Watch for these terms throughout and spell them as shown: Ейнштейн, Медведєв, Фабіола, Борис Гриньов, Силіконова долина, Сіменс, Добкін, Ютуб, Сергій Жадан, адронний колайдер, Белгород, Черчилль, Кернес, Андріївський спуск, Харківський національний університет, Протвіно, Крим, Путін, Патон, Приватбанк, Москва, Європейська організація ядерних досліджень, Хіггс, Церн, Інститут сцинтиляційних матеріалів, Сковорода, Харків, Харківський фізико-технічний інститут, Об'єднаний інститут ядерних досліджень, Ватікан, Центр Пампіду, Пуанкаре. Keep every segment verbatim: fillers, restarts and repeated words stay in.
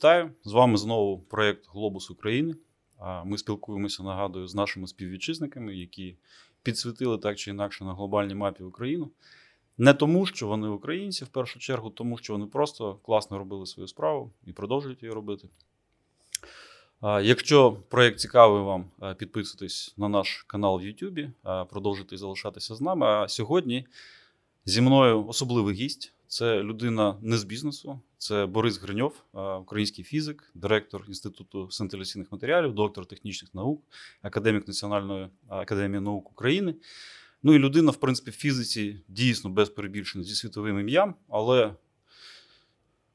Вітаю! З вами знову проєкт «Глобус України». Ми спілкуємося, нагадую, з нашими співвітчизниками, які підсвітили так чи інакше на глобальній мапі Україну. Не тому, що вони українці, в першу чергу, тому, що вони просто класно робили свою справу і продовжують її робити. Якщо проєкт цікавий вам, підписуйтесь на наш канал в Ютубі, продовжуйте залишатися з нами. А сьогодні зі мною особливий гість. Це людина не з бізнесу, це Борис Гриньов, український фізик, директор Інституту сцинтиляційних матеріалів, доктор технічних наук, академік Національної академії наук України. Ну і людина, в принципі, в фізиці дійсно без перебільшення зі світовим ім'ям, але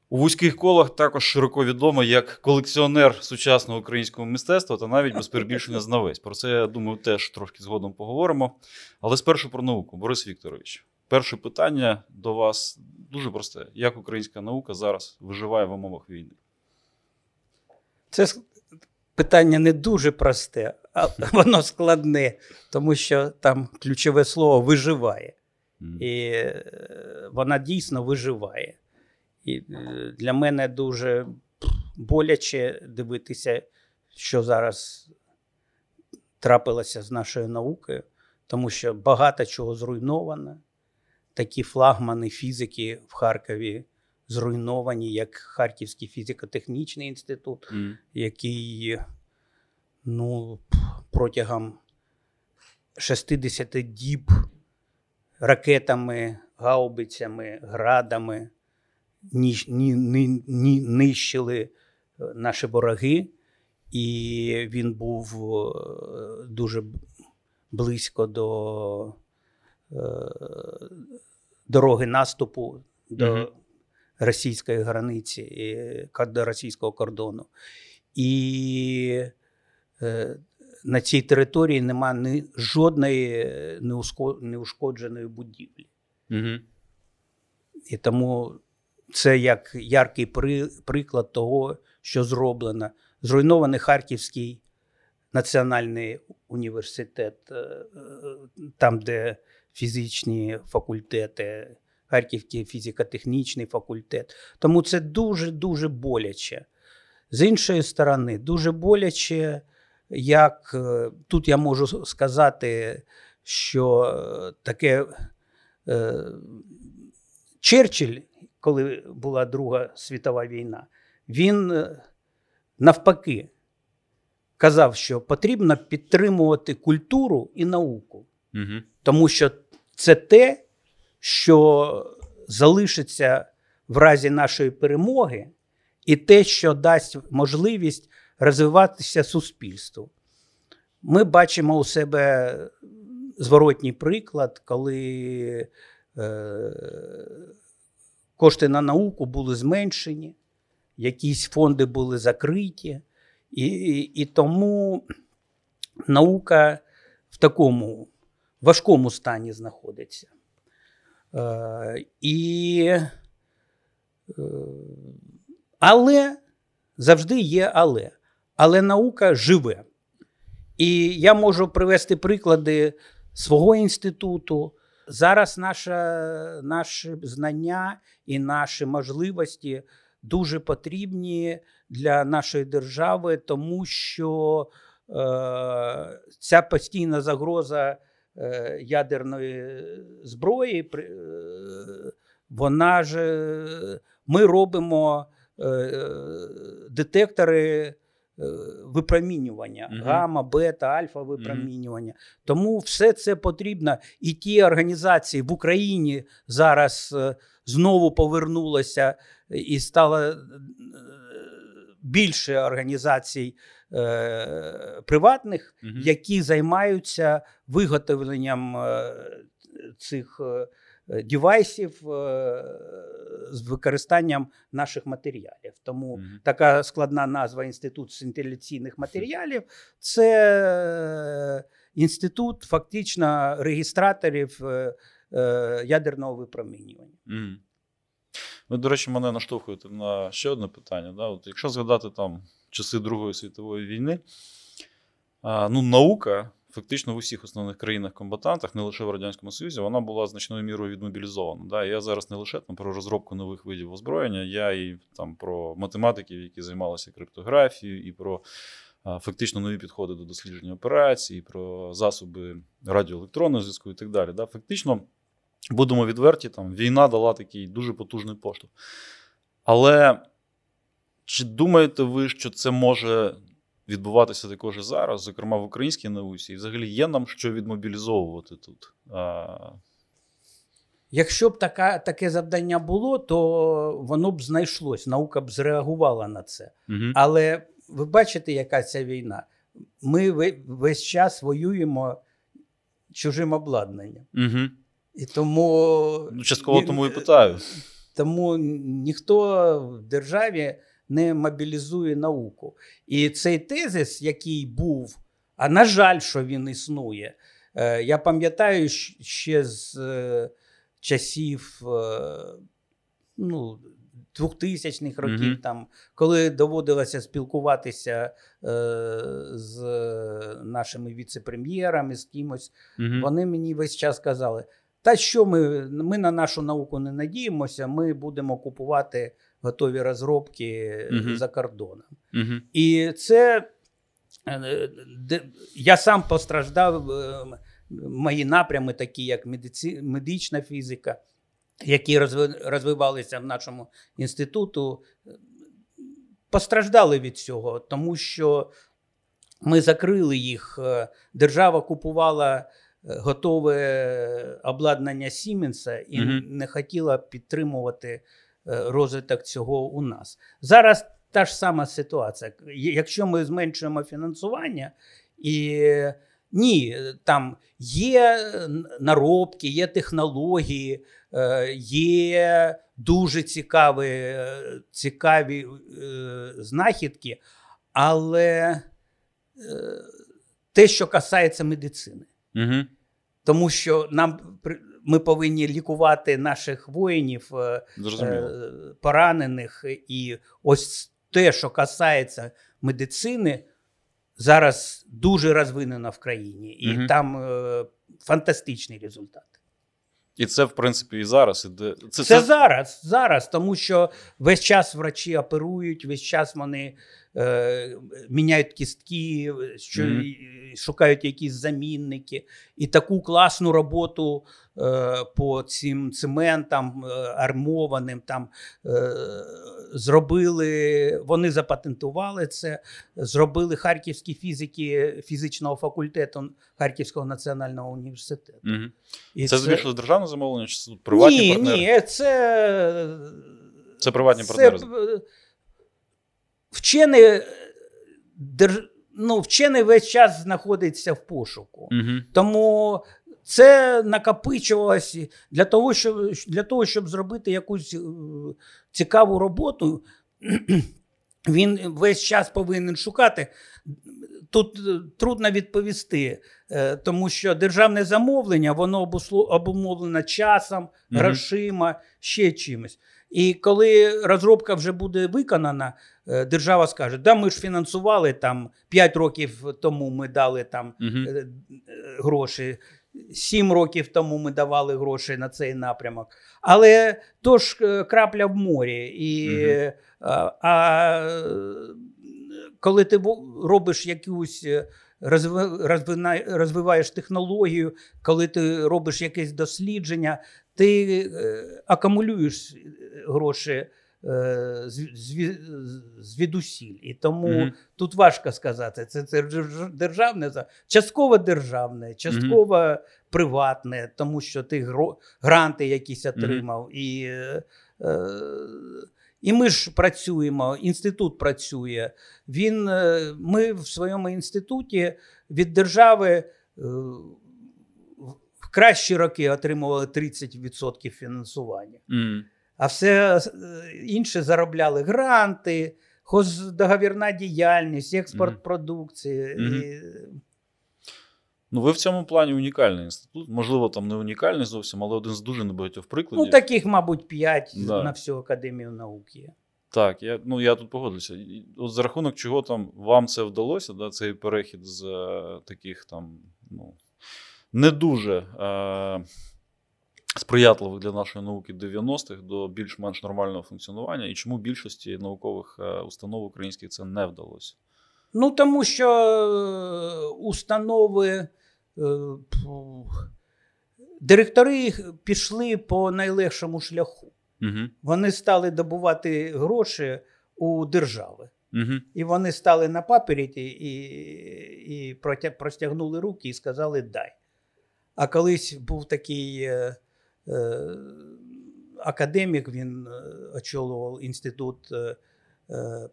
у вузьких колах також широко відома як колекціонер сучасного українського мистецтва та навіть без перебільшення знавець. Про це, я думаю, теж трошки згодом поговоримо. Але спершу про науку. Борис Вікторович, перше питання до вас дуже просте. Як українська наука зараз виживає в умовах війни? Це питання не дуже просте, а воно складне, тому що там ключове слово «виживає». Mm. І вона дійсно виживає. І для мене дуже боляче дивитися, що зараз трапилося з нашою наукою, тому що багато чого зруйновано. Такі флагмани фізики в Харкові зруйновані, як Харківський фізико-технічний інститут, mm. який ну, протягом шістдесят діб ракетами, гаубицями, градами ніж, ні, ні, ні, нищили наші вороги. І він був дуже близько до дороги наступу до mm-hmm. російської границі, до російського кордону. І на цій території нема ні жодної неушкодженої будівлі. Mm-hmm. І тому це як яркий приклад того, що зроблено. Зруйнований Харківський національний університет, там, де фізичні факультети, Харківський фізико-технічний факультет. Тому це дуже-дуже боляче. З іншої сторони, дуже боляче, як тут я можу сказати, що таке е, Черчилль, коли була Друга світова війна, він навпаки казав, що потрібно підтримувати культуру і науку. Угу. Тому що це те, що залишиться в разі нашої перемоги, і те, що дасть можливість розвиватися суспільству. Ми бачимо у себе зворотній приклад, коли е, кошти на науку були зменшені, якісь фонди були закриті, і, і, і тому наука в такому важкому стані знаходиться. Е, і, е, але, завжди є але. Але наука живе. І я можу привести приклади свого інституту. Зараз наша, наші знання і наші можливості дуже потрібні для нашої держави, тому що е, ця постійна загроза ядерної зброї, вона ж, ми робимо детектори випромінювання, угу. гамма, бета, альфа випромінювання. Угу. Тому все це потрібно. І ті організації в Україні зараз знову повернулися і стало більше організацій приватних, угу. які займаються виготовленням цих девайсів з використанням наших матеріалів. Тому угу. така складна назва Інститут сцинтиляційних матеріалів – це інститут фактично регістраторів ядерного випромінювання. Угу. Ви, до речі, мене наштовхуєте на ще одне питання. Да? От якщо згадати там часи Другої світової війни, ну, наука, фактично в усіх основних країнах-комбатантах, не лише в Радянському Союзі, вона була значною мірою відмобілізована. Да? Я зараз не лише там про розробку нових видів озброєння, я і там про математиків, які займалися криптографією, і про а, фактично нові підходи до дослідження операцій, і про засоби радіоелектронного зв'язку і так далі. Да? Фактично, будемо відверті, там війна дала такий дуже потужний поштовх. Але чи думаєте ви, що це може відбуватися також і зараз, зокрема в українській науці? І взагалі є нам що відмобілізовувати тут? А... Якщо б така, таке завдання було, то воно б знайшлось, наука б зреагувала на це. Угу. Але ви бачите, яка ця війна? Ми весь час воюємо чужим обладнанням. Угу. І тому... Частково тому і питаю. Тому ніхто в державі не мобілізує науку. І цей тезис, який був, а на жаль, що він існує, я пам'ятаю ще з часів ну, двохтисячних років, mm-hmm. там, коли доводилося спілкуватися з нашими віце-прем'єрами, з кимось, mm-hmm. вони мені весь час казали, та що ми, ми на нашу науку не надіємося, ми будемо купувати готові розробки uh-huh. за кордоном. Uh-huh. І це, я сам постраждав, мої напрями такі, як медиці, медична фізика, які розвивалися в нашому інституту, постраждали від цього, тому що ми закрили їх, держава купувала готове обладнання Сіменса і uh-huh. не хотіла підтримувати розвиток цього у нас. Зараз та ж сама ситуація. Якщо ми зменшуємо фінансування, і ні, там є наробки, є технології, є дуже цікаві, цікаві знахідки, але те, що касається медицини. Угу. Тому що нам ми повинні лікувати наших воїнів, Зрозуміло. Поранених. І ось те, що касається медицини, зараз дуже розвинено в країні. І угу. там е, фантастичні результати. І це, в принципі, і зараз. І де... це, це, це зараз, зараз, тому що весь час врачі оперують, весь час вони е, міняють кістки, що, mm-hmm. шукають якісь замінники. І таку класну роботу е, по цим цементам, е, армованим, там, е, зробили, вони запатентували це, зробили харківські фізики фізичного факультету Харківського національного університету. Mm-hmm. І це, це... збільшило державне замовлення, чи приватні ні, партнери? Ні, ні, це... Це приватні це... партнери. Вчений, держ... ну, вчений весь час знаходиться в пошуку. Угу. Тому це накопичувалось для того, щоб, для того, щоб зробити якусь цікаву роботу. Він весь час повинен шукати. Тут трудно відповісти, тому що державне замовлення, воно обумовлено часом, грошима, mm-hmm. ще чимось. І коли розробка вже буде виконана, держава скаже, да, ми ж фінансували там, п'ять років тому ми дали там mm-hmm. гроші, сім років тому ми давали гроші на цей напрямок. Але то ж крапля в морі. І, mm-hmm. а, а коли ти робиш якусь, розвиваєш технологію, коли ти робиш якесь дослідження, ти акумулюєш гроші звідусіль. І тому mm-hmm. тут важко сказати, це, це державне, частково державне, частково mm-hmm. приватне, тому що ти гранти якісь отримав. Mm-hmm. І, і ми ж працюємо, інститут працює. Він, ми в своєму інституті від держави в кращі роки отримували тридцять відсотків фінансування. Mm-hmm. А все інше заробляли гранти, хоздоговірна діяльність, експорт mm-hmm. продукції. Mm-hmm. І... Ну, ви в цьому плані унікальний інститут. Можливо, там не унікальний зовсім, але один з дуже небагатьох прикладів. Ну, таких, мабуть, п'ять да. на всю Академію наук є. Так, я, ну, я тут погоджуся. От за рахунок чого там вам це вдалося, да, цей перехід з таких там ну, не дуже е, сприятливих для нашої науки дев'яностих до більш-менш нормального функціонування, і чому більшості наукових установ українських це не вдалося? Ну, тому що установи, директори їх пішли по найлегшому шляху. Угу. Вони стали добувати гроші у держави. Угу. І вони стали на папіріті і, і протяг, простягнули руки і сказали «дай». А колись був такий е, е, академік, він очолював інститут е,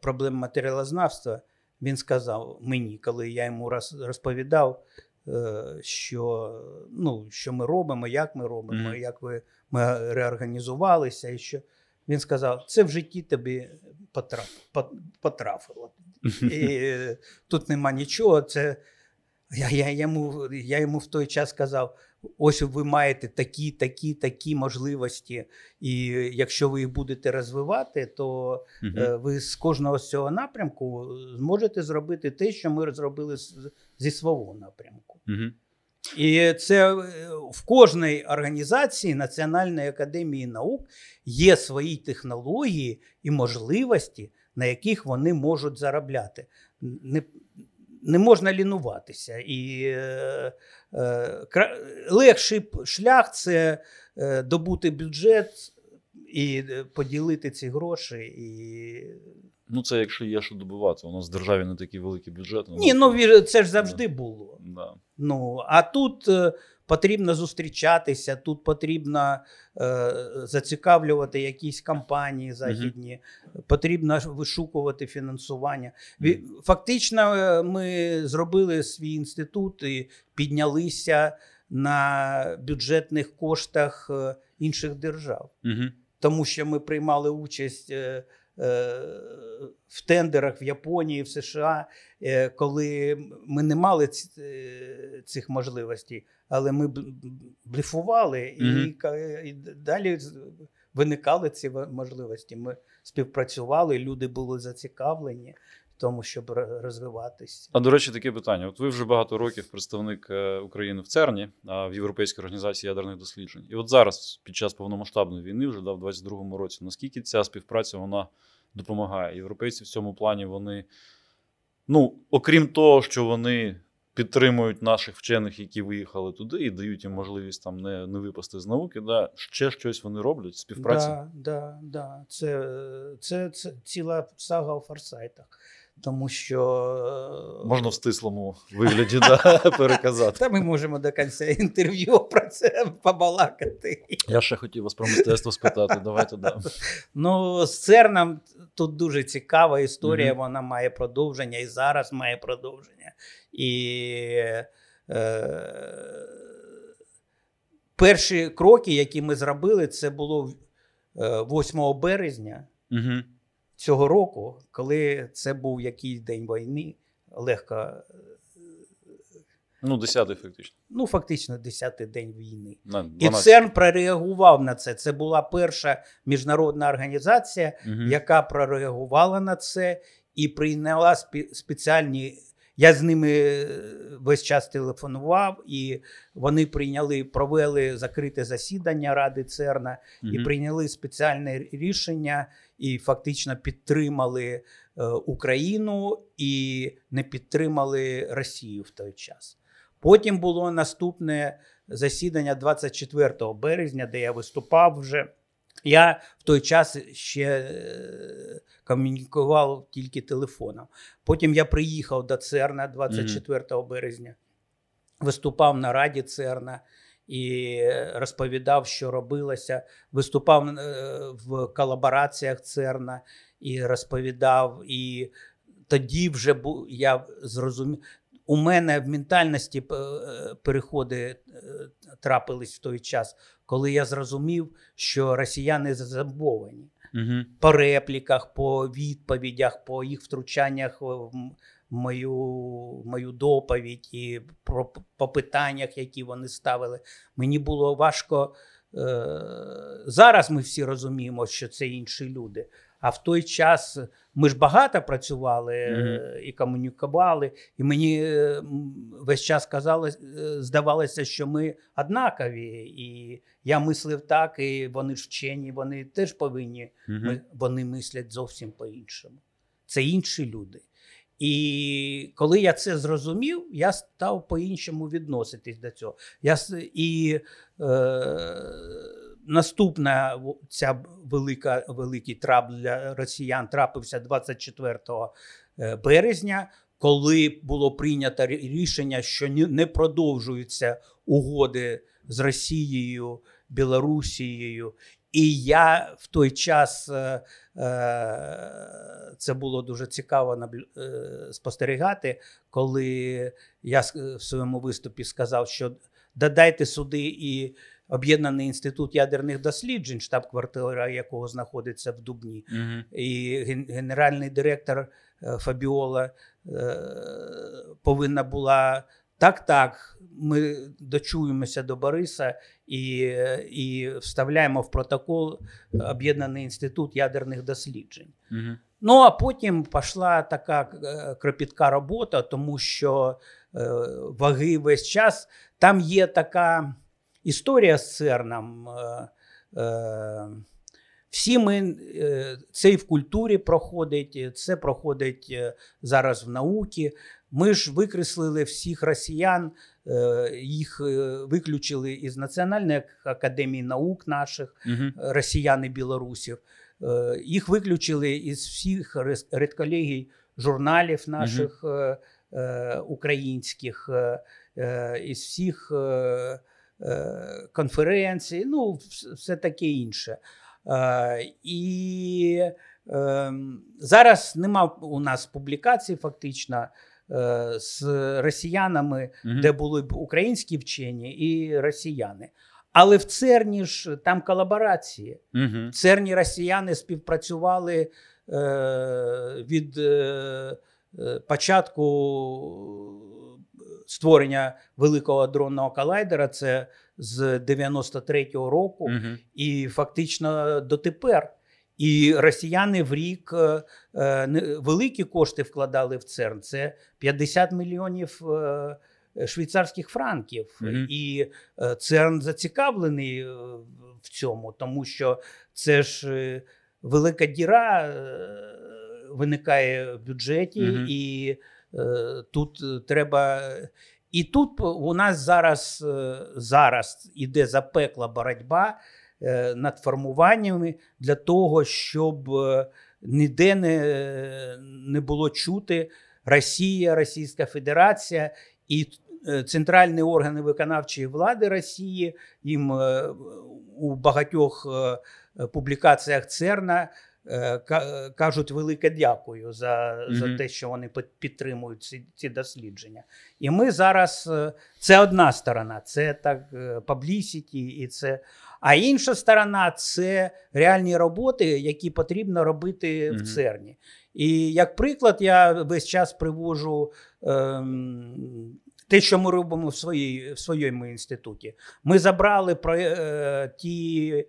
проблем матеріалознавства. Він сказав мені, коли я йому розповідав, е, що, ну, що ми робимо, як ми робимо, mm-hmm. як ви, ми реорганізувалися. І що. Він сказав, це в житті тобі потрафило. І тут нема нічого. Це... Я, я, йому, я йому в той час казав, ось ви маєте такі, такі, такі можливості, і якщо ви їх будете розвивати, то угу. ви з кожного з цього напрямку зможете зробити те, що ми зробили зі свого напрямку. Угу. І це в кожній організації Національної академії наук є свої технології і можливості, на яких вони можуть заробляти. Не, не можна лінуватися. І е, е, легший шлях – це добути бюджет і поділити ці гроші. І... Ну це якщо є що добивати. У нас в державі не такий великий бюджет. Ні, ну це ж завжди було. Да. Ну, а тут е, потрібно зустрічатися, тут потрібно е, зацікавлювати якісь компанії західні, mm-hmm. потрібно вишукувати фінансування. Mm-hmm. Фактично ми зробили свій інститут і піднялися на бюджетних коштах інших держав. Mm-hmm. Тому що ми приймали участь е, в тендерах в Японії, в США, коли ми не мали цих можливостей, але ми блефували mm-hmm. і, і далі виникали ці можливості. Ми співпрацювали, люди були зацікавлені в тому, щоб розвиватися. А, до речі, таке питання. От ви вже багато років представник України в Церні, в Європейській організації ядерних досліджень. І от зараз, під час повномасштабної війни, вже да, в двадцять другому році, наскільки ця співпраця, вона допомагає? Європейці в цьому плані, вони, ну, окрім того, що вони підтримують наших вчених, які виїхали туди, і дають їм можливість там не, не випасти з науки, да, ще щось вони роблять, співпраця? Так, да, да, да. Це, це, це ціла сага у форсайтах. Тому що... Можна в стислому вигляді да, переказати. Та ми можемо до кінця інтерв'ю про це побалакати. Я ще хотів вас про мистецтво спитати, давайте да. Ну, з Церном тут дуже цікава історія, угу. вона має продовження і зараз має продовження. І е, перші кроки, які ми зробили, це було восьмого березня. Угу. Цього року, коли це був якийсь день війни, легко... Ну, десятий фактично. Ну, фактично, десятий день війни. дванадцятий. І ЦЕРН прореагував на це. Це була перша міжнародна організація, угу. яка прореагувала на це і прийняла спе- спеціальні... Я з ними весь час телефонував, і вони прийняли, провели закрите засідання Ради Церна, угу. і прийняли спеціальне рішення, і фактично підтримали е, Україну, і не підтримали Росію в той час. Потім було наступне засідання двадцять четвертого березня, де я виступав вже. Я в той час ще комунікував тільки телефоном. Потім я приїхав до Церна двадцять четвертого березня, виступав на Раді Церна і розповідав, що робилося. Виступав в колабораціях Церна і розповідав. І тоді вже я зрозумів... У мене в ментальності переходи трапились в той час, коли я зрозумів, що росіяни зазомбовані. Угу. По репліках, по відповідях, по їх втручаннях в мою, в мою доповідь і про, по питаннях, які вони ставили. Мені було важко. Зараз ми всі розуміємо, що це інші люди. А в той час ми ж багато працювали mm-hmm. і комунікували, і мені весь час казалось, здавалося, що ми однакові. І я мислив так, і вони ж вчені, вони теж повинні, mm-hmm. ми, вони мислять зовсім по-іншому. Це інші люди. І коли я це зрозумів, я став по-іншому відноситись до цього. Я, і е, наступна ця велика, великий трап для росіян трапився двадцять четвертого березня, коли було прийнято рішення, що не продовжуються угоди з Росією, Білорусією. І я в той час, це було дуже цікаво спостерігати, коли я в своєму виступі сказав, що додайте сюди і Об'єднаний інститут ядерних досліджень, штаб-квартира якого знаходиться в Дубні, угу. і генеральний директор Фабіола повинна була так-так, ми дочуємося до Бориса і, і вставляємо в протокол Об'єднаний інститут ядерних досліджень. Угу. Ну, а потім пішла така кропітка робота, тому що е, ваги весь час. Там є така історія з Церном. Е, е, всі ми, е, це і в культурі проходить, це проходить зараз в науці. Ми ж викреслили всіх росіян, їх виключили із Національної академії наук наших, угу. росіян і білорусів. Їх виключили із всіх редколегій журналів наших угу. українських, із всіх конференцій, ну, все таке інше. І зараз нема у нас публікацій фактично з росіянами, угу. де були б українські вчені і росіяни. Але в Церні ж там колаборації. Угу. В Церні росіяни співпрацювали е, від е, початку створення великого дронного колайдера, це з дев'яносто третього року, угу. і фактично дотепер. І росіяни в рік е, великі кошти вкладали в Церн. Це п'ятдесят мільйонів е, швейцарських франків. Mm-hmm. І е, Церн зацікавлений в цьому, тому що це ж велика діра е, виникає в бюджеті. Mm-hmm. І е, тут треба... І тут у нас зараз, зараз іде запекла боротьба над формуваннями для того, щоб ніде не, не було чути Росія, Російська Федерація і центральні органи виконавчої влади Росії. Їм у багатьох публікаціях Церна кажуть велике дякую за, mm-hmm. за те, що вони підтримують ці, ці дослідження. І ми зараз... Це одна сторона, це так publicity і це... А інша сторона – це реальні роботи, які потрібно робити mm-hmm. в Церні. І як приклад я весь час привожу ем, те, що ми робимо в, своїй, в своєму інституті. Ми забрали про, е, ті...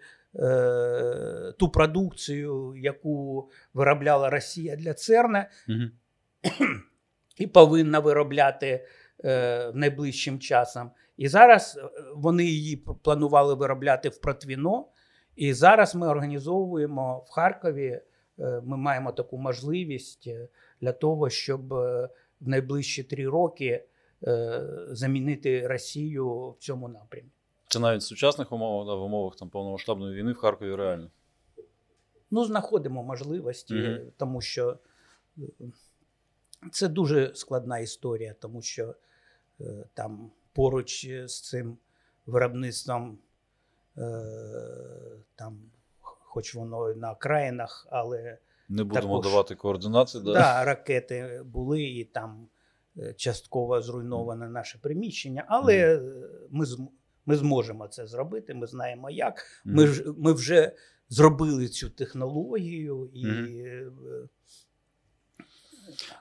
ту продукцію, яку виробляла Росія для Церна, угу. і повинна виробляти е, найближчим часом. І зараз вони її планували виробляти в Протвіно, і зараз ми організовуємо в Харкові, е, ми маємо таку можливість для того, щоб е, в найближчі три роки е, замінити Росію в цьому напрямі. Це навіть в сучасних умовах, да, в умовах там, повномасштабної війни в Харкові реально? Ну, знаходимо можливості, mm-hmm. тому що це дуже складна історія, тому що там поруч з цим виробництвом, там, хоч воно і на окраїнах, але... Не будемо також давати координати, да? Да, ракети були і там частково зруйноване наше приміщення, але mm-hmm. ми з... Ми зможемо це зробити, ми знаємо як. Mm-hmm. Ми ж ми вже зробили цю технологію. І... Mm-hmm.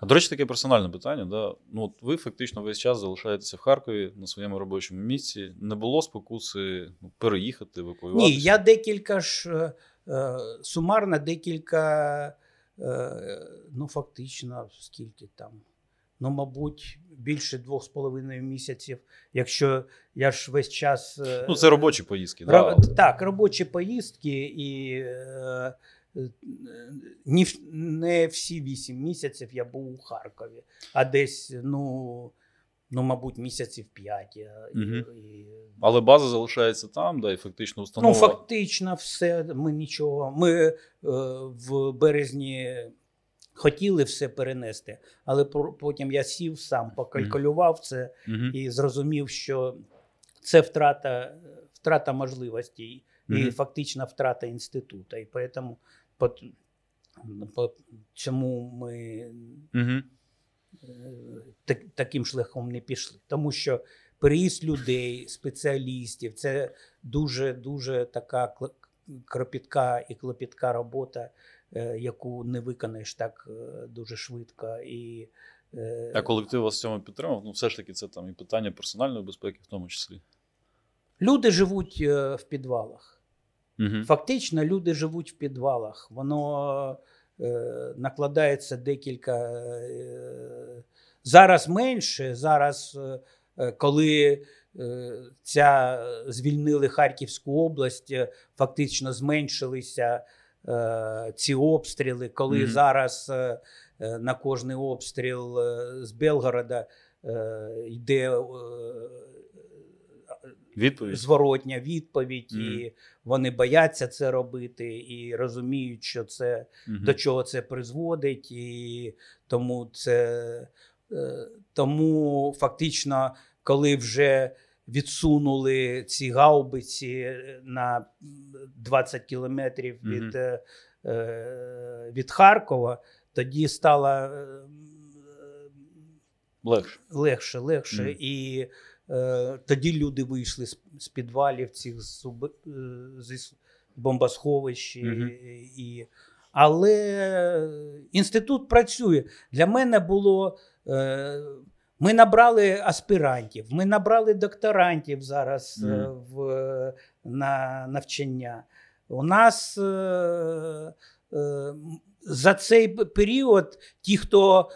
А, до речі, таке персональне питання. Да? Ну, от ви фактично весь час залишаєтеся в Харкові на своєму робочому місці. Не було спокуси переїхати, евакуюватися? Ні, я декілька ж Сумарно декілька, ну фактично, скільки там, ну мабуть, більше двох з половиною місяців, якщо я ж весь час... Ну це робочі поїздки, так? Роб... Так, робочі поїздки і... Ні, не всі вісім місяців я був у Харкові, а десь, ну, ну мабуть, місяців п'ять. Угу. І... Але база залишається там, да, і фактично установа. Ну, фактично все, ми нічого. Ми е, в березні хотіли все перенести, але потім я сів сам, покалькулював це угу. і зрозумів, що це втрата, втрата можливостей. І mm-hmm. фактично втрата інституту. І тому по, по, чому ми mm-hmm. так, таким шляхом не пішли. Тому що переїзд людей, спеціалістів, це дуже-дуже така кропітка і клопітка робота, яку не виконаєш так дуже швидко. І, а колектив вас в цьому підтримав? Ну, все ж таки це там і питання персональної безпеки в тому числі. Люди живуть в підвалах. Угу. Фактично, люди живуть в підвалах. Воно е, накладається декілька... Е, зараз менше, зараз, е, коли е, ця звільнили Харківську область, фактично зменшилися е, ці обстріли, коли угу. зараз е, на кожний обстріл е, з Белгорода е, йде... Е, Відповідь. Зворотня відповідь, mm-hmm. і вони бояться це робити, і розуміють, що це mm-hmm. до чого це призводить, і тому це тому фактично, коли вже відсунули ці гаубиці на двадцять кілометрів від, mm-hmm. від Харкова, тоді стало легше, легше, легше mm-hmm. і тоді люди вийшли з підвалів, цих з бомбосховищ. Угу. І... Але інститут працює. Для мене було... Ми набрали аспірантів, ми набрали докторантів зараз угу. в... на навчання. У нас за цей період ті, хто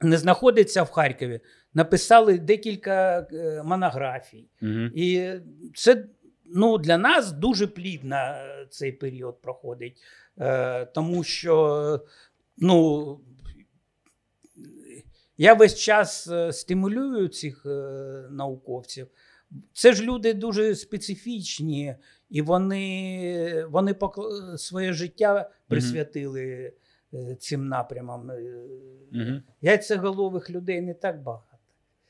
не знаходиться в Харкові, написали декілька монографій. Угу. І це, ну, для нас дуже плідно цей період проходить. Е, тому що, ну, я весь час стимулюю цих е, науковців. Це ж люди дуже специфічні, і вони, вони покла- своє життя присвятили угу. цим напрямам. Угу. Яйцеголових людей не так багато.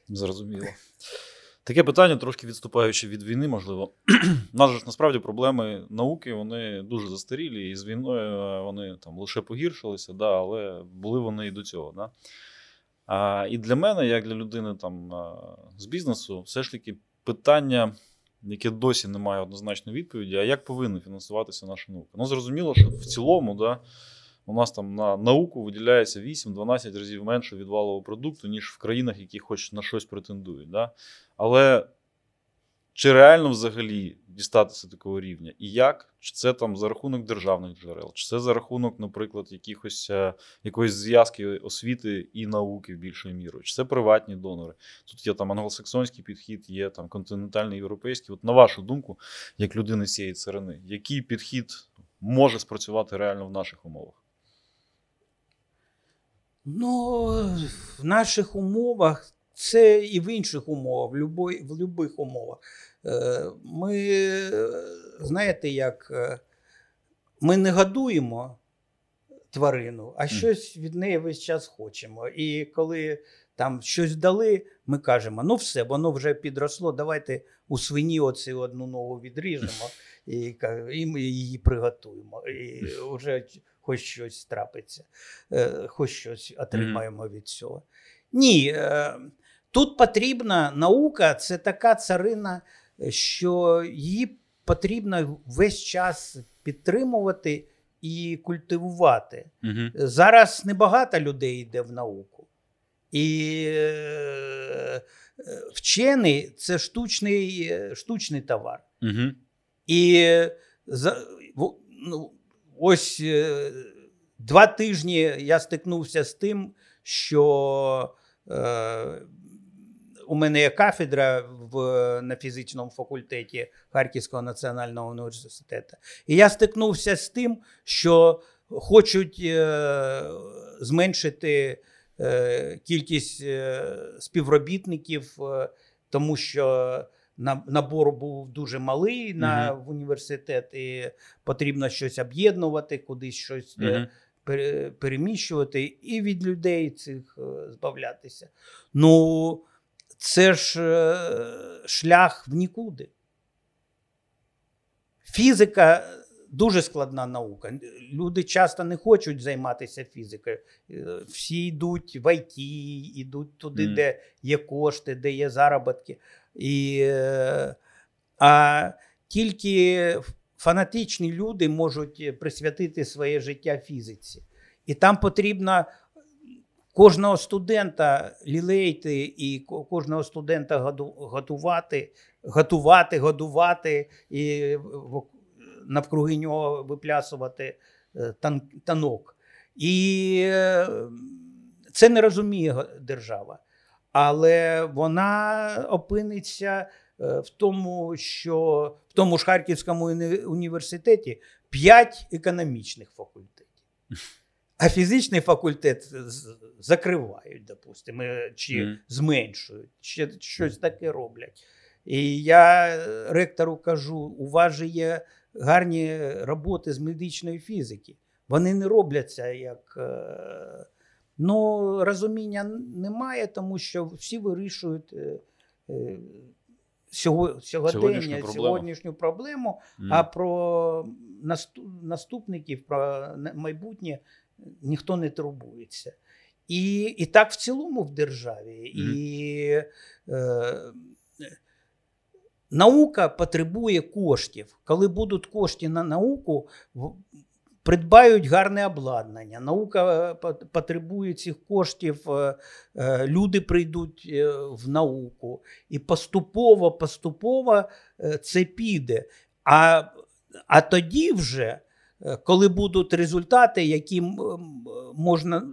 Зрозуміло. Таке питання, трошки відступаючи від війни, можливо. У нас же ж насправді проблеми науки, вони дуже застарілі, і з війною вони там лише погіршилися, да, але були вони і до цього. Да. А, і для мене, як для людини там, з бізнесу, все ж таки питання, яке досі не має однозначної відповіді, а як повинна фінансуватися наша наука? Ну, зрозуміло, що в цілому, да, у нас там на науку виділяється вісім-дванадцять разів менше від валового продукту, ніж в країнах, які хоч на щось претендують. Да? Але чи реально взагалі дістатися такого рівня? І як? Чи це там за рахунок державних джерел? Чи це за рахунок, наприклад, якихось, якоїсь зв'язки освіти і науки в більшою мірою? Чи це приватні донори? Тут є там англосаксонський підхід, є там континентальний європейський. От на вашу думку, як людини з цієї царини, який підхід може спрацювати реально в наших умовах? Ну, в наших умовах, це і в інших умовах, в любой, в любих умовах. Ми, знаєте як, ми не годуємо тварину, а щось від неї весь час хочемо. І коли там щось дали, ми кажемо, ну все, воно вже підросло, давайте у свині оці одну ногу відріжемо і, і ми її приготуємо. І вже... Хоч щось трапиться, хоч щось отримаємо від цього. Ні, тут потрібна наука, це така царина, що її потрібно весь час підтримувати і культивувати. Угу. Зараз небагато людей йде в науку. І вчений – це штучний, штучний товар. Угу. І Ось два тижні я стикнувся з тим, що у мене є кафедра в, на фізичному факультеті Харківського національного університету. І я стикнувся з тим, що хочуть е, зменшити е, кількість е, співробітників, е, тому що на, набор був дуже малий на, угу. в університет, і потрібно щось об'єднувати, кудись щось угу. пер, переміщувати і від людей цих е, збавлятися. Ну, це ж е, шлях в нікуди. Фізика дуже складна наука. Люди часто не хочуть займатися фізикою. Всі йдуть в ай ті, йдуть туди, mm. де є кошти, де є заробітки. І, е, а тільки фанатичні люди можуть присвятити своє життя фізиці. І там потрібно кожного студента лілейти і кожного студента готувати, готувати, годувати і навкруги нього виплясувати танок. І це не розуміє держава. Але вона опиниться в тому, що в тому ж Харківському університеті п'ять економічних факультетів. А фізичний факультет закривають, допустимо, чи mm. зменшують, чи щось таке роблять. І я ректору кажу, у вас же є гарні роботи з медичної фізики. Вони не робляться як... Ну, розуміння немає, тому що всі вирішують сьогодення, сьогоднішню проблему, сьогоднішню проблему mm. а про наступників, про майбутнє ніхто не турбується. І, і так в цілому в державі. Mm. І е, наука потребує коштів. Коли будуть кошти на науку, придбають гарне обладнання. Наука потребує цих коштів, люди прийдуть в науку. І поступово, поступово це піде. А, а тоді вже, коли будуть результати, які можна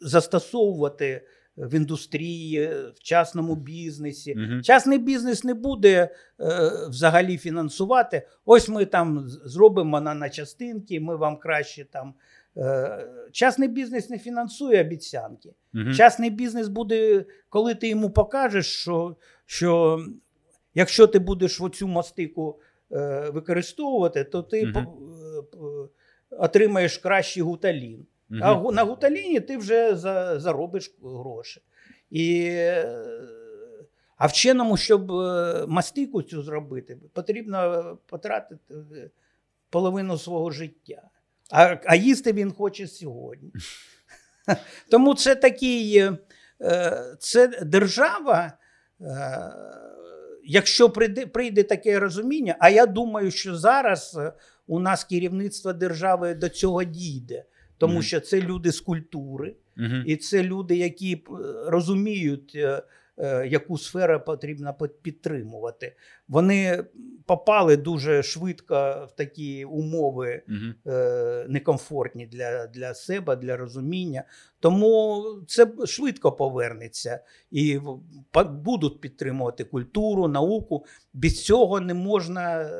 застосовувати в індустрії, в частному бізнесі. Угу. Частний бізнес не буде е, взагалі фінансувати. Ось ми там зробимо на, на частинки, ми вам краще там. Е, частний бізнес не фінансує обіцянки. Угу. Частний бізнес буде, коли ти йому покажеш, що, що якщо ти будеш оцю мастику е, використовувати, то ти угу. по, по, отримаєш кращий гуталін. А на гуталіні ти вже заробиш гроші. І, а вченому, щоб мастику цю зробити, потрібно потратити половину свого життя. А, а їсти він хоче сьогодні. Тому це такий, це держава, якщо прийде, прийде таке розуміння, а я думаю, що зараз у нас керівництво держави до цього дійде. Тому mm-hmm. що це люди з культури, mm-hmm. і це люди, які розуміють, яку сферу потрібно підтримувати. Вони попали дуже швидко в такі умови mm-hmm. некомфортні для, для себе, для розуміння. Тому це швидко повернеться. І будуть підтримувати культуру, науку. Без цього не можна,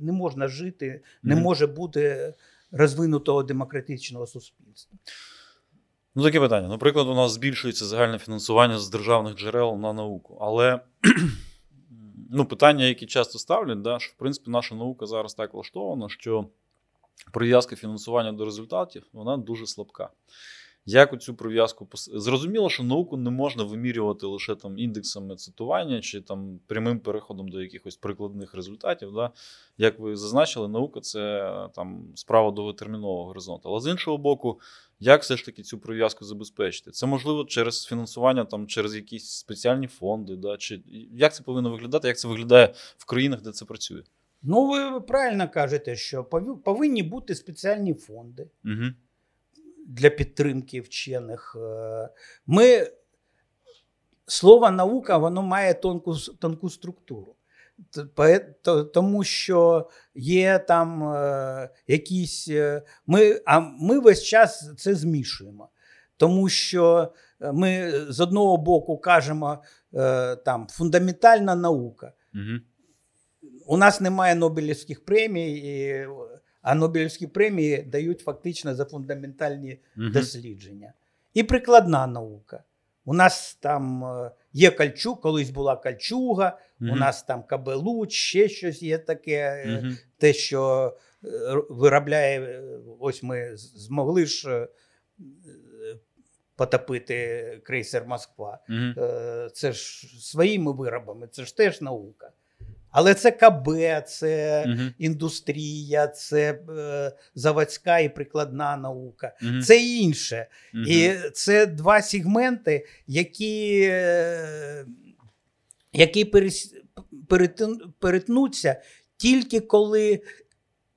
не можна жити, mm-hmm. не може бути розвинутого демократичного суспільства. Ну, таке питання. Наприклад, у нас збільшується загальне фінансування з державних джерел на науку. Але ну, питання, які часто ставлять, да, що, в принципі, наша наука зараз так влаштована, що прив'язка фінансування до результатів, вона дуже слабка. Як оцю прив'язку... Зрозуміло, що науку не можна вимірювати лише там індексами цитування чи там прямим переходом до якихось прикладних результатів. Да? Як ви зазначили, наука – це там справа довготермінового горизонту. Але з іншого боку, як все ж таки цю прив'язку забезпечити? Це можливо через фінансування, там, через якісь спеціальні фонди? Да? Чи як це повинно виглядати, як це виглядає в країнах, де це працює? Ну, ви правильно кажете, що повинні бути спеціальні фонди. Угу. Для підтримки вчених. Ми, слово наука, воно має тонку, тонку структуру. тому що є там е, якісь... Ми, а ми весь час це змішуємо, тому що ми з одного боку кажемо, е, там, фундаментальна наука. Угу. У нас немає Нобелівських премій, і, а Нобелівські премії дають фактично за фундаментальні угу. дослідження. І прикладна наука. У нас там є Кольчуга, колись була Кольчуга, mm-hmm. у нас там ка бе Луч, ще щось є таке, mm-hmm. те, що виробляє, ось ми змогли ж потопити крейсер Москва. Mm-hmm. Це ж своїми виробами, це ж теж наука. Але це ка бе, це mm-hmm. індустрія, це е, заводська і прикладна наука. Mm-hmm. Це інше. Mm-hmm. І це два сегменти, які, е, які перес, перетин, перетнуться тільки коли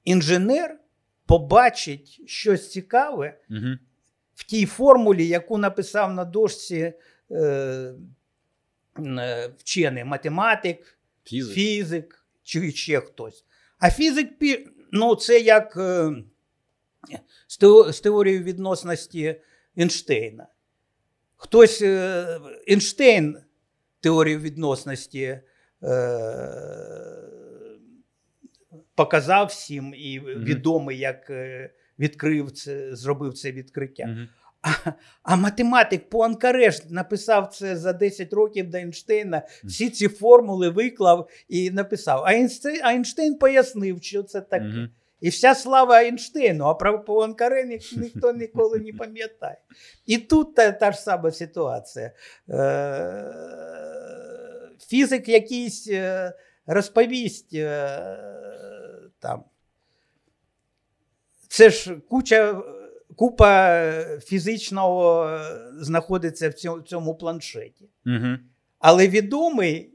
інженер побачить щось цікаве mm-hmm. в тій формулі, яку написав на дошці е, е, вчений математик, Фізик. фізик чи ще хтось. А фізик, ну це як е, з теорією відносності Ейнштейна. Хтось, е, Ейнштейн теорію відносності е, показав всім і mm-hmm. відомий, як е, відкрив це, зробив це відкриття. Mm-hmm. А, а математик Пуанкаре написав це за десять років до Ейнштейна, всі ці формули виклав і написав. А Ейнштейн, Ейнштейн пояснив, що це таке. Mm-hmm. І вся слава Ейнштейну, а про Пуанкаре ні, ніхто ніколи не пам'ятає. І тут та, та ж сама ситуація. Фізик якийсь розповість там. Це ж куча... Купа фізичного знаходиться в цьому, в цьому планшеті. Угу. Але відомий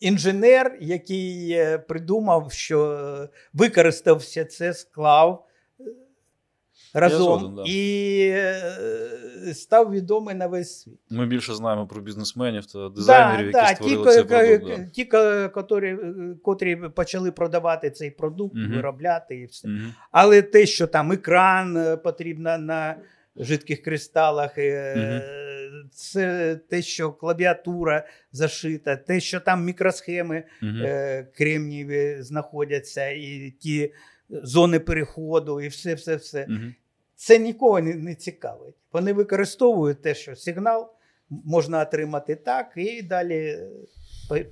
інженер, який придумав, що використався це, склав разом згоден, да. і став відомий на весь світ. Ми більше знаємо про бізнесменів та дизайнерів, да, які да, створили ті, цей продукт. Ті, да. котрі, котрі почали продавати цей продукт, uh-huh. виробляти і все. Uh-huh. Але те, що там екран потрібно на жидких кристалах, uh-huh. це те, що клавіатура зашита, те, що там мікросхеми uh-huh. кремнієві знаходяться і ті зони переходу і все-все-все. Uh-huh. Це нікого не, не цікавить. Вони використовують те, що сигнал можна отримати так, і далі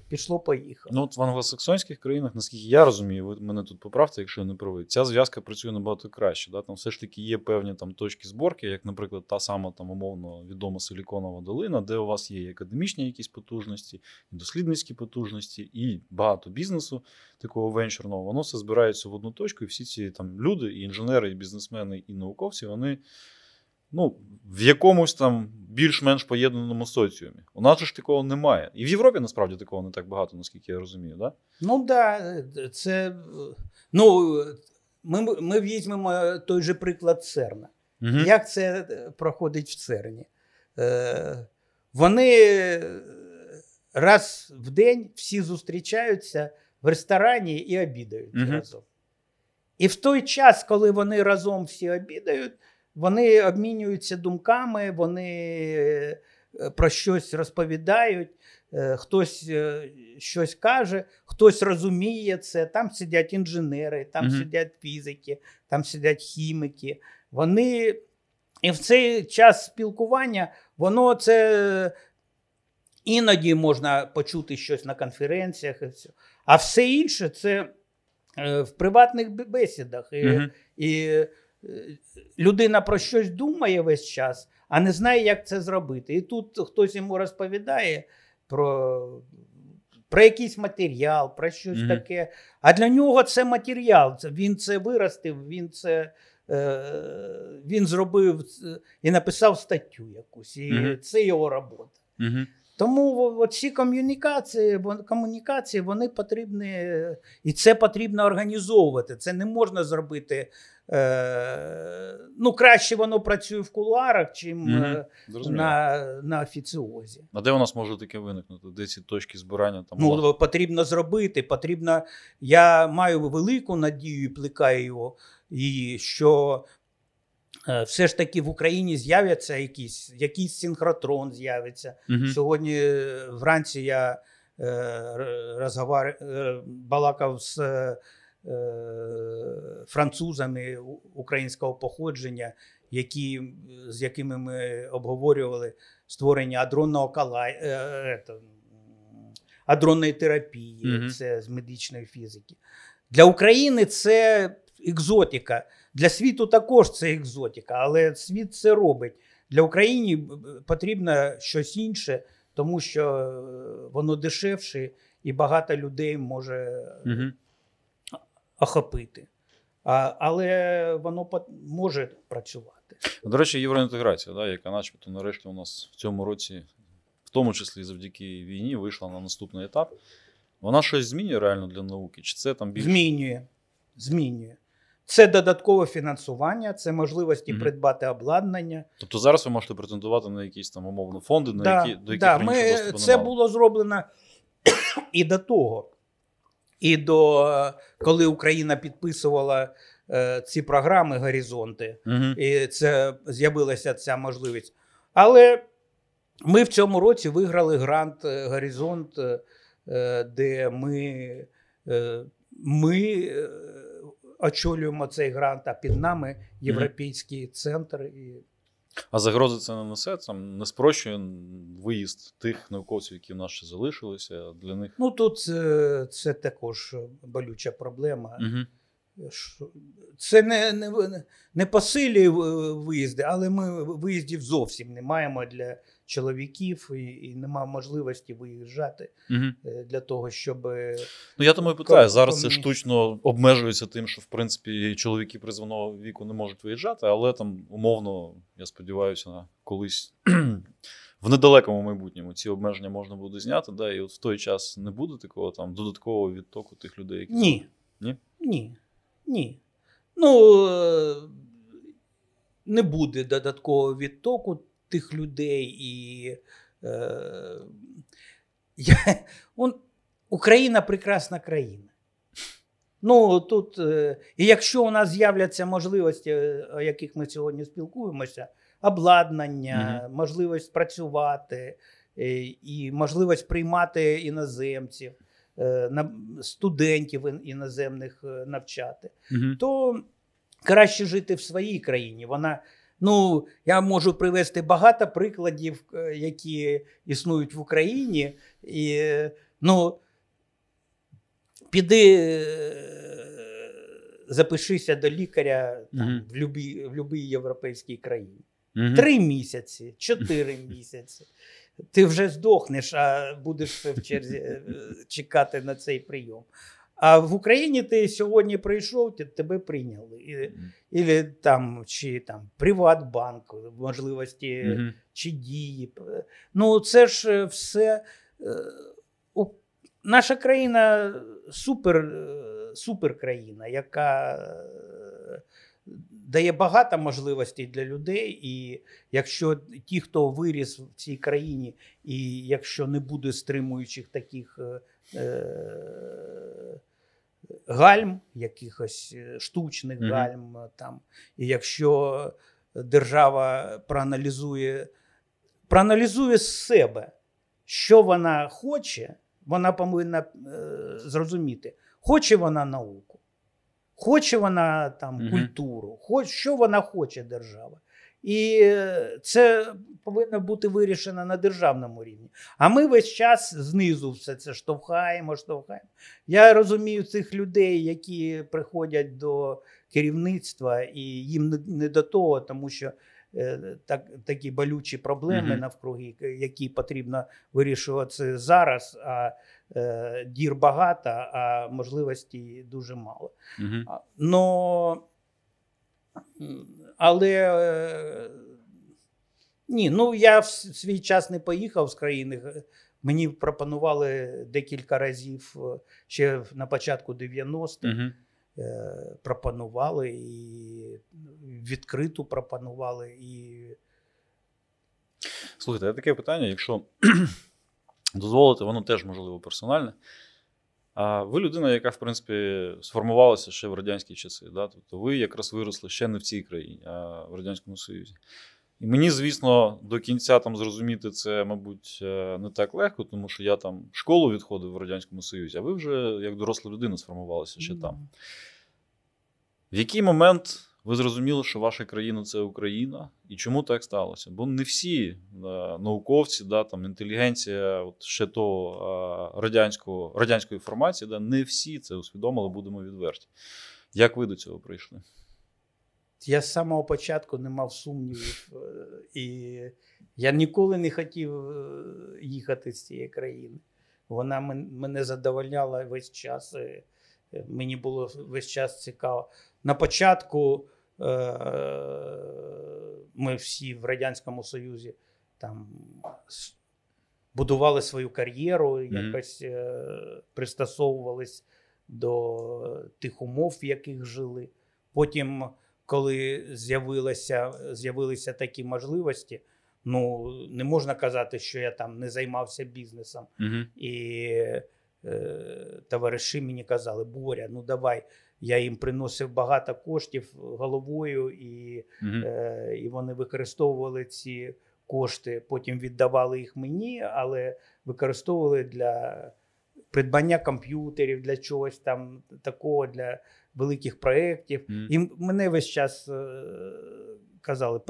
пішло-поїхало. Ну, от в англосаксонських країнах, наскільки я розумію, ви мене тут поправте, якщо я не правий, ця зв'язка працює набагато краще. Да? Там все ж таки є певні там, точки зборки, як, наприклад, та сама там, умовно відома Силіконова долина, де у вас є і академічні якісь потужності, і дослідницькі потужності, і багато бізнесу такого венчурного. Воно все збирається в одну точку, і всі ці там, люди, і інженери, і бізнесмени, і науковці, вони... Ну, в якомусь там більш-менш поєднаному соціумі. У нас ж такого немає. І в Європі, насправді, такого не так багато, наскільки я розумію, да? Ну, да. Це... Ну, ми, ми візьмемо той же приклад ЦЕРНа. Угу. Як це проходить в ЦЕРНі? Е, вони раз в день всі зустрічаються в ресторані і обідають угу. разом. І в той час, коли вони разом всі обідають, вони обмінюються думками, вони про щось розповідають, хтось щось каже, хтось розуміє це. Там сидять інженери, там mm-hmm. сидять фізики, там сидять хіміки. Вони... І в цей час спілкування, воно це... Іноді можна почути щось на конференціях. А все інше це в приватних бесідах. І... Mm-hmm. і людина про щось думає весь час, а не знає, як це зробити. І тут хтось йому розповідає про, про якийсь матеріал, про щось mm-hmm. таке. А для нього це матеріал. Він це виростив, він це е, він зробив і написав статтю якусь. І mm-hmm. це його робота. Mm-hmm. Тому ці комунікації, комунікації, вони потрібні, і це потрібно організовувати. Це не можна зробити, е, ну, краще воно працює в кулуарах, чим угу. на, на офіціозі. А де у нас може таке виникнути? Де ці точки збирання? Там, ну, власне? Потрібно зробити, потрібно, я маю велику надію і плекаю її, що все ж таки в Україні з'являться якісь, якийсь синхротрон з'явиться. Угу. Сьогодні вранці я е, розговар, е, балакав з е, французами українського походження, які, з якими ми обговорювали створення адронного калай, е, е, е, адронної терапії, угу. це з медичної фізики. Для України це екзотика. Для світу також це екзотика, але світ це робить. Для України потрібно щось інше, тому що воно дешевше і багато людей може угу. охопити. А, але воно може працювати. До речі, євроінтеграція, да, яка начебто нарешті у нас в цьому році, в тому числі завдяки війні, вийшла на наступний етап. Вона щось змінює реально для науки? Чи це там більше? Змінює. Змінює. Це додаткове фінансування, це можливості mm-hmm. придбати обладнання. Тобто зараз ви можете претендувати на якісь там умовно фонди, на да, які, до яких да, раніше ми, доступу це немало. Було зроблено і до того. І до, коли Україна підписувала е, ці програми «Горизонти», mm-hmm. і це, з'явилася ця можливість. Але ми в цьому році виграли грант «Горизонт», е, де ми... Е, ми очолюємо цей грант, а під нами європейський mm-hmm. центр. І... А загрози це не несе? Там не спрощує виїзд тих науковців, які в нас ще залишилися? Для них? Ну тут це, це також болюча проблема. Mm-hmm. Це не, не, не посилює виїзди, але ми виїздів зовсім не маємо для чоловіків і, і немає можливості виїжджати угу. для того, щоб... Ну я тому і питаю, зараз це штучно обмежується тим, що в принципі чоловіки призовного віку не можуть виїжджати, але там умовно, я сподіваюся, на колись в недалекому майбутньому ці обмеження можна буде зняти, да, і от в той час не буде такого там додаткового відтоку тих людей, які... Ні. Ні? Ні. Ні. Ну, не буде додаткового відтоку тих людей. І, е, я, он, Україна – прекрасна країна. Ну, тут, е, і якщо у нас з'являться можливості, о яких ми сьогодні спілкуємося, обладнання, угу. можливість працювати, е, і можливість приймати іноземців, студентів іноземних навчати, угу. то краще жити в своїй країні. Вона, ну, я можу привести багато прикладів, які існують в Україні. І, ну, піди, запишися до лікаря там, угу. в любій, в любій європейській країні. Угу. Три місяці, чотири місяці. Ти вже здохнеш, а будеш в черзі чекати на цей прийом. А в Україні ти сьогодні прийшов, тебе прийняли. І, і там, чи там Приватбанк, можливості, угу. чи дії. Ну, це ж все... Наша країна супер, супер країна, яка дає багато можливостей для людей, і якщо ті, хто виріс в цій країні, і якщо не буде стримуючих таких е- гальм, якихось штучних mm-hmm. гальм, там, і якщо держава проаналізує, проаналізує з себе, що вона хоче, вона повинна е- зрозуміти, хоче вона науку, хоче вона там угу. культуру, хоч, що вона хоче держава. І це повинно бути вирішено на державному рівні. А ми весь час знизу все це штовхаємо, штовхаємо. Я розумію цих людей, які приходять до керівництва і їм не до того, тому що так, такі болючі проблеми угу. навкруги, які потрібно вирішувати зараз, а дір багато, а можливостей дуже мало. Угу. Но, але Ні, ну я в свій час не поїхав з країни. Мені пропонували декілька разів, ще на початку дев'яностих, угу. пропонували, і відкрито пропонували. І... Слухайте, я таке питання, якщо дозволите, воно теж, можливо, персональне. А ви людина, яка, в принципі, сформувалася ще в радянські часи, да? Тобто ви якраз виросли ще не в цій країні, а в Радянському Союзі. І мені, звісно, до кінця там зрозуміти це, мабуть, не так легко, тому що я там школу відходив в Радянському Союзі, а ви вже як доросла людина сформувалася ще mm. там. В який момент ви зрозуміли, що ваша країна – це Україна? І чому так сталося? Бо не всі да, науковці, да, там, інтелігенція от ще того радянського, радянської формації, да, не всі це усвідомили, будемо відверті. Як ви до цього прийшли? Я з самого початку не мав сумнівів, і я ніколи не хотів їхати з цієї країни. Вона мене задовольняла весь час, мені було весь час цікаво. На початку ми всі в Радянському Союзі там будували свою кар'єру, mm-hmm. якось пристосовувались до тих умов, в яких жили. Потім... Коли з'явилися, з'явилися такі можливості, ну, не можна казати, що я там не займався бізнесом. Uh-huh. І е, товариші мені казали, Боря, ну давай. Я їм приносив багато коштів головою, і, uh-huh. е, і вони використовували ці кошти, потім віддавали їх мені, але використовували для придбання комп'ютерів, для чогось там такого, для... великих проєктів. Mm. І мене весь час е, казали,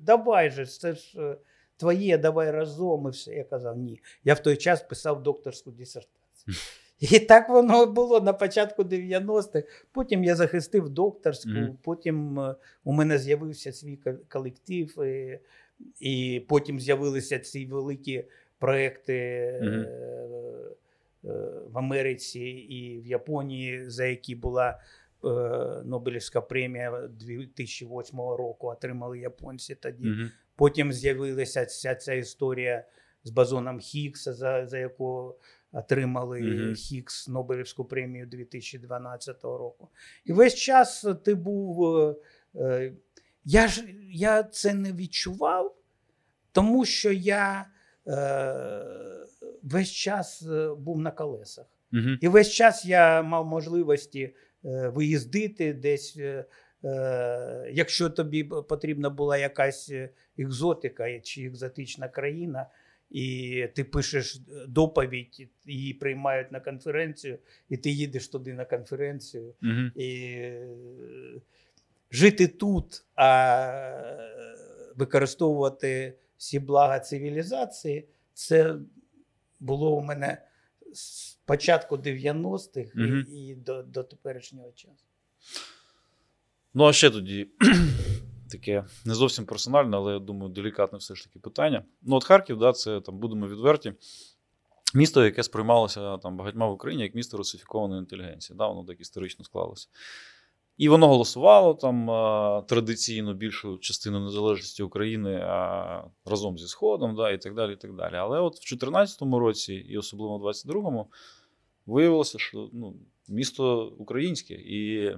давай же, це ж е, твоє, давай разом. І все. Я казав, ні. Я в той час писав докторську дисертацію. Mm. І так воно було на початку дев'яностих. Потім я захистив докторську, mm. потім е, у мене з'явився свій колектив, і, і потім з'явилися ці великі проєкти mm. е, е, в Америці і в Японії, за які була Нобелівська премія дві тисячі восьмого року отримали японці тоді. Mm-hmm. Потім з'явилася ця, ця історія з бозоном Хіггса, за, за яку отримали mm-hmm. Хіггс Нобелівську премію дві тисячі дванадцятого року. І весь час ти був... Е, я, ж, я це не відчував, тому що я е, весь час був на колесах. Mm-hmm. І весь час я мав можливості виїздити десь, якщо тобі потрібна була якась екзотика чи екзотична країна, і ти пишеш доповідь, її приймають на конференцію, і ти їдеш туди на конференцію. Угу. І жити тут, а використовувати всі блага цивілізації, це було у мене... з початку дев'яностих mm-hmm. і, і до, до теперішнього часу. Ну, а ще тоді таке не зовсім персональне, але, я думаю, делікатне все ж таки питання. Ну, от Харків, да, це, там, будемо відверті, місто, яке сприймалося там, багатьма в Україні, як місто русифікованої інтелігенції. Да, воно так історично склалося. І воно голосувало там традиційно більшу частину незалежності України а, разом зі Сходом, да, і так далі, і так далі. Але от в дві тисячі чотирнадцятому році, і особливо в двадцять другому, виявилося, що ну, місто українське. І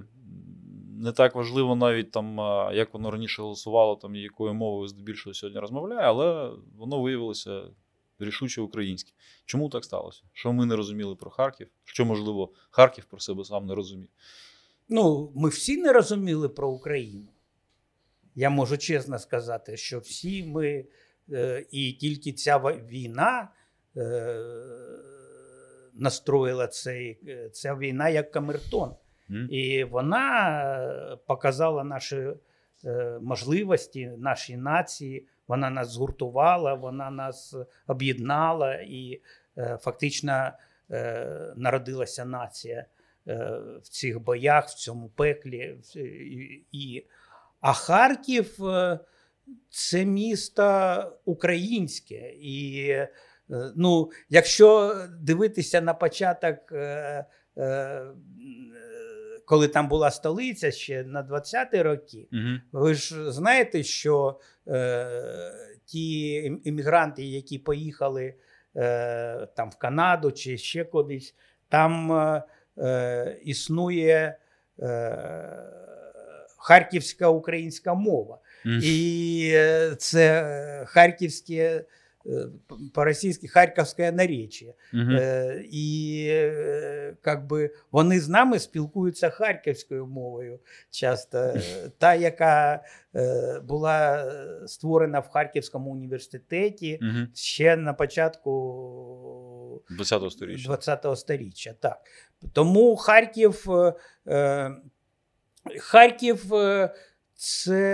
не так важливо навіть, там, як воно раніше голосувало, там, якою мовою здебільшого сьогодні розмовляє, але воно виявилося рішуче українське. Чому так сталося? Що ми не розуміли про Харків? Що, можливо, Харків про себе сам не розумів? Ну, ми всі не розуміли про Україну. Я можу чесно сказати, що всі ми, е, і тільки ця війна е, настроїла цей, ця війна як камертон. Mm. І вона показала наші е, можливості, наші нації, вона нас згуртувала, вона нас об'єднала і е, фактично е, народилася нація в цих боях, в цьому пеклі. І... А Харків – це місто українське. І, ну, якщо дивитися на початок коли там була столиця ще на двадцяті роки, угу. ви ж знаєте, що е, ті іммігранти, які поїхали е, там в Канаду чи ще кудись, там е, існує е, харківська українська мова. Mm. І це харківське, по-російськи харківське наречие. Mm-hmm. І как би, вони з нами спілкуються харківською мовою часто. Та, яка була створена в Харківському університеті mm-hmm. ще на початку двадцятого сторіччя. двадцятого сторіччя, так. Тому Харків... Харків це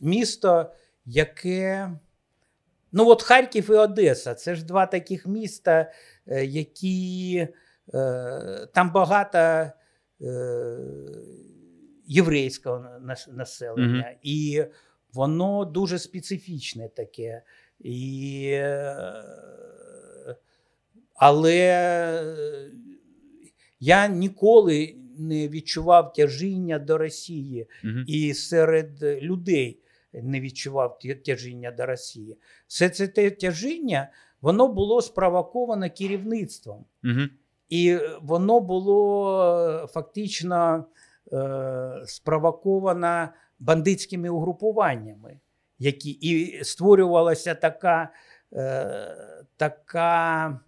місто, яке... Ну от Харків і Одеса, це ж два таких міста, які... Там багато єврейського населення. Mm-hmm. І воно дуже специфічне таке. І... Але я ніколи... не відчував тяжіння до Росії. Угу. І серед людей не відчував тяжіння до Росії. Все це тяжіння, воно було спровоковано керівництвом. Угу. І воно було фактично е- спровоковано бандитськими угрупуваннями, які і створювалася така, е- така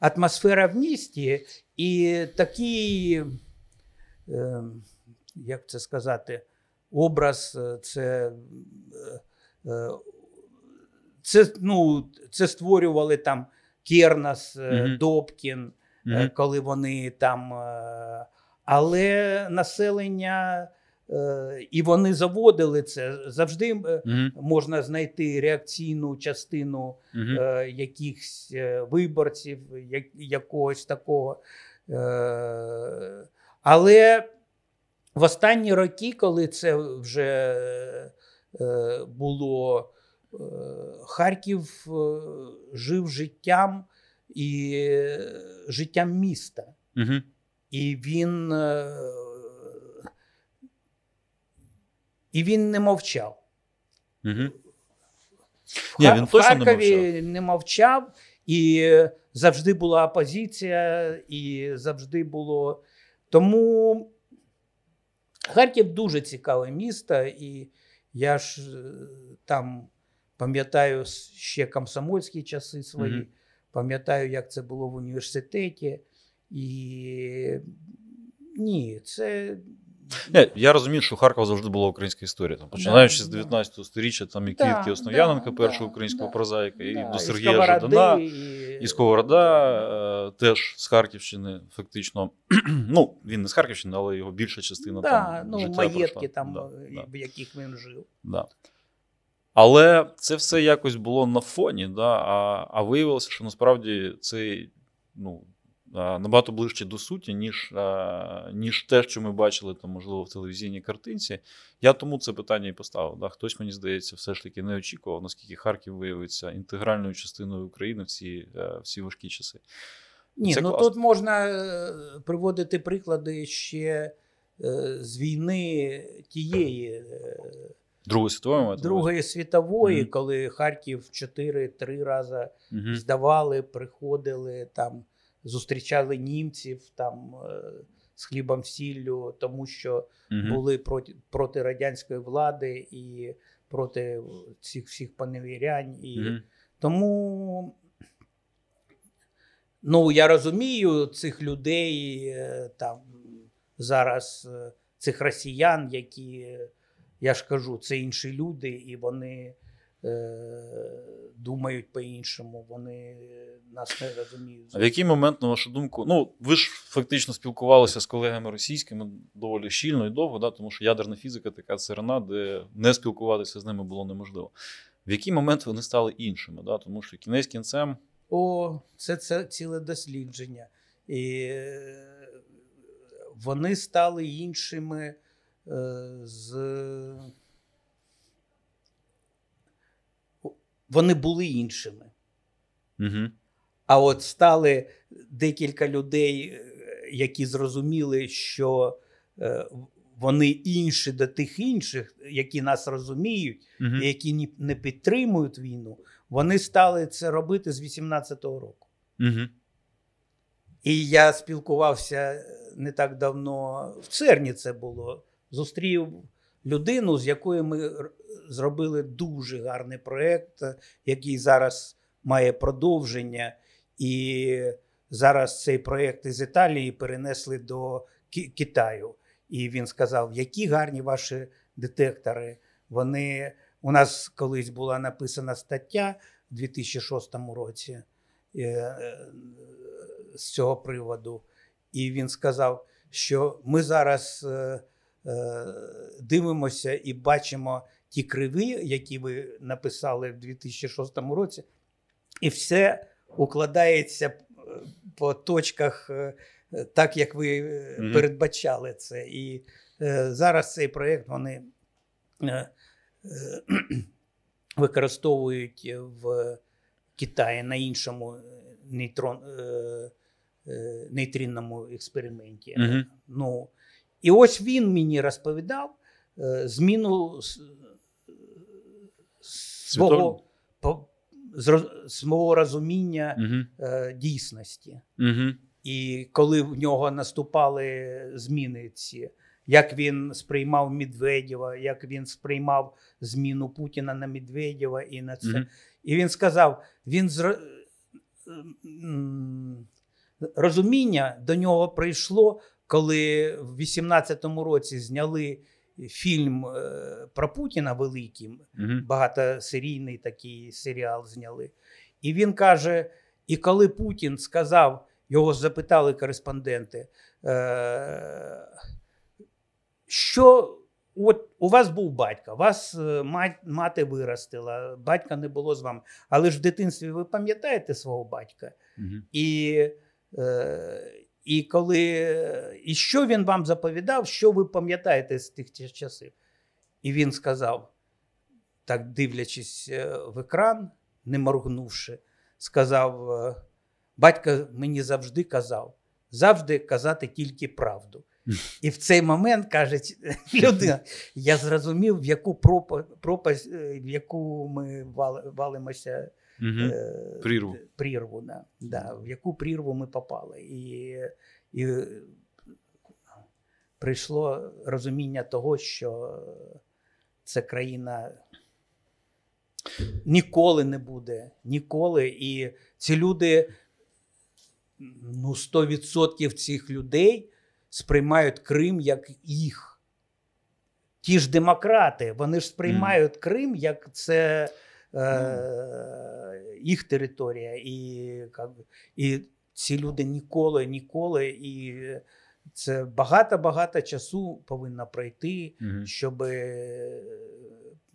атмосфера в місті і такий, як це сказати, образ, це, це, ну, це створювали там Кернес, mm-hmm. Добкін, mm-hmm. коли вони там, але населення, і вони заводили це, завжди mm-hmm. можна знайти реакційну частину mm-hmm. якихось виборців, якогось такого. Але в останні роки, коли це вже було, Харків жив життям і життям міста. Угу. І він, і він не мовчав. Угу. Ні, він точно не мовчав. В Харкові не мовчав, і завжди була опозиція, і завжди було... Тому Харків дуже цікаве місто, і я ж там пам'ятаю ще комсомольські часи свої, mm-hmm. пам'ятаю, як це було в університеті. І ні, це... Не, я розумію, що Харкова завжди була українська історія. Там, починаючи да, з дев'ятнадцятого сторіччя, там і да, Квітки Основ'яненка, да, першого українського да, прозаїка, да, і до Сергія Жадана, і, і Сковорода, і... теж з Харківщини фактично. Ну, він не з Харківщини, але його більша частина да, там ну, життя пройшла. Ну, маєтки там, да, в да. яких він жив. Да. Але це все якось було на фоні, да? а, а виявилося, що насправді цей... Ну, набагато ближче до суті, ніж, ніж те, що ми бачили, там, можливо, в телевізійній картинці. Я тому це питання і поставив. Да? Хтось, мені здається, все ж таки не очікував, наскільки Харків виявиться інтегральною частиною України в ці, в ці важкі часи. Ні, це ну класно. Тут можна приводити приклади ще з війни тієї Другої світової, Другої світової mm-hmm. коли Харків чотири-три рази mm-hmm. здавали, приходили там. Зустрічали німців там з хлібом сіллю, тому що угу. були проти, проти радянської влади і проти цих всіх поневірянь. І... Угу. Тому, ну, я розумію цих людей там зараз, цих росіян, які, я ж кажу, це інші люди, і вони думають по-іншому, вони нас не розуміють. А в який момент, на вашу думку, ну ви ж фактично спілкувалися з колегами російськими доволі щільно і довго, да, тому що ядерна фізика така царина, де не спілкуватися з ними було неможливо. В який момент вони стали іншими, да, тому що кінець кінцем... О, це, це ціле дослідження. І вони стали іншими з... Вони були іншими. Угу. А от стали декілька людей, які зрозуміли, що вони інші до тих інших, які нас розуміють, угу. і які не підтримують війну, вони стали це робити з вісімнадцятого року. Угу. І я спілкувався не так давно, в Церні це було, зустрів людину, з якою ми зробили дуже гарний проєкт, який зараз має продовження. І зараз цей проєкт із Італії перенесли до Китаю. І він сказав, які гарні ваші детектори. Вони... У нас колись була написана стаття в дві тисячі шостому році з цього приводу. І він сказав, що ми зараз дивимося і бачимо ті криві, які ви написали в дві тисячі шостому році, і все укладається по точках так, як ви mm-hmm. передбачали це. І зараз цей проєкт вони використовують в Китаї на іншому нейтрон, нейтринному експерименті. Mm-hmm. Ну, і ось він мені розповідав зміну свого, по, свого розуміння mm-hmm. дійсності. Mm-hmm. І коли в нього наступали зміни ці, як він сприймав Медведєва, як він сприймав зміну Путіна на Медведєва і на це. Mm-hmm. І він сказав, він зро... розуміння до нього прийшло, коли в вісімнадцятому році зняли фільм про Путіна великий, mm-hmm. багатосерійний такий серіал зняли. І він каже, і коли Путін сказав, його запитали кореспонденти, що от у вас був батько, вас мати виростила, батька не було з вами, але ж в дитинстві ви пам'ятаєте свого батька? Mm-hmm. І... І коли, і що він вам заповідав, що ви пам'ятаєте з тих, тих часів? І він сказав, так дивлячись в екран, не моргнувши, сказав, батько мені завжди казав, завжди казати тільки правду. І в цей момент, каже людина, я зрозумів, в яку пропасть, в яку ми валимося, Угу. прірву, прірву да. Да, в яку прірву ми попали. І, і прийшло розуміння того, що ця країна ніколи не буде, ніколи. І ці люди, ну сто відсотків цих людей сприймають Крим як їх. Ті ж демократи, вони ж сприймають угу. Крим як це... Mm. їх територія, і, і ці люди ніколи, ніколи, і це багато-багато часу повинно пройти, mm-hmm. щоб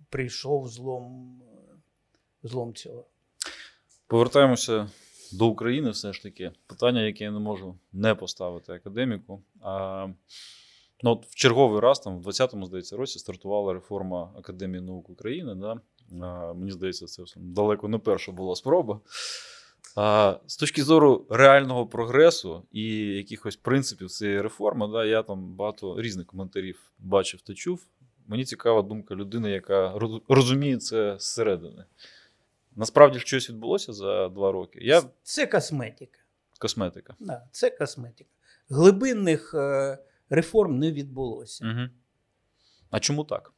прийшов злом, злом цього. Повертаємося до України все ж таки. Питання, яке я не можу не поставити академіку. А, ну, от в черговий раз, там, в двадцятому, здається, році стартувала реформа Академії наук України, да? Мені здається, це далеко не перша була спроба. З точки зору реального прогресу і якихось принципів цієї реформи, да, я там багато різних коментарів бачив та чув. Мені цікава думка людини, яка розуміє це зсередини. Насправді щось відбулося за два роки. Я... Це косметика. Косметика. Да, це косметика. Глибинних реформ не відбулося. Угу. А чому так?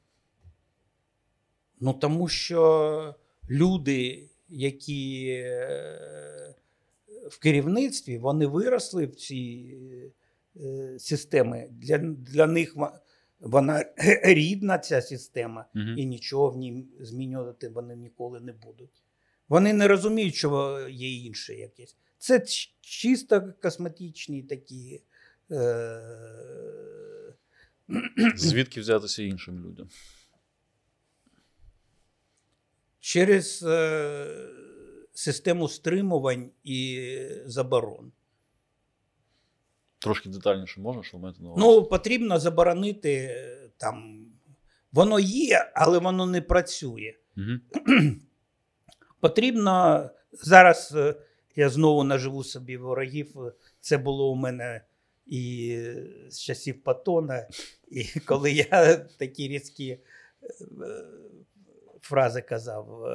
Ну, тому що люди, які в керівництві, вони виросли в цій системі. Для, для них вона рідна, ця система, угу. і нічого в ній змінювати вони ніколи не будуть. Вони не розуміють, що є інше якесь. Це чисто косметичні такі... Е... Звідки взятися іншим людям? Через е, систему стримувань і заборон. Трошки детальніше можна, що в мене на увазі? Ну, потрібно заборонити там. Воно є, але воно не працює. Угу. Потрібно зараз, я знову наживу собі ворогів, це було у мене і з часів Патона, і коли я такі різкі фрази казав.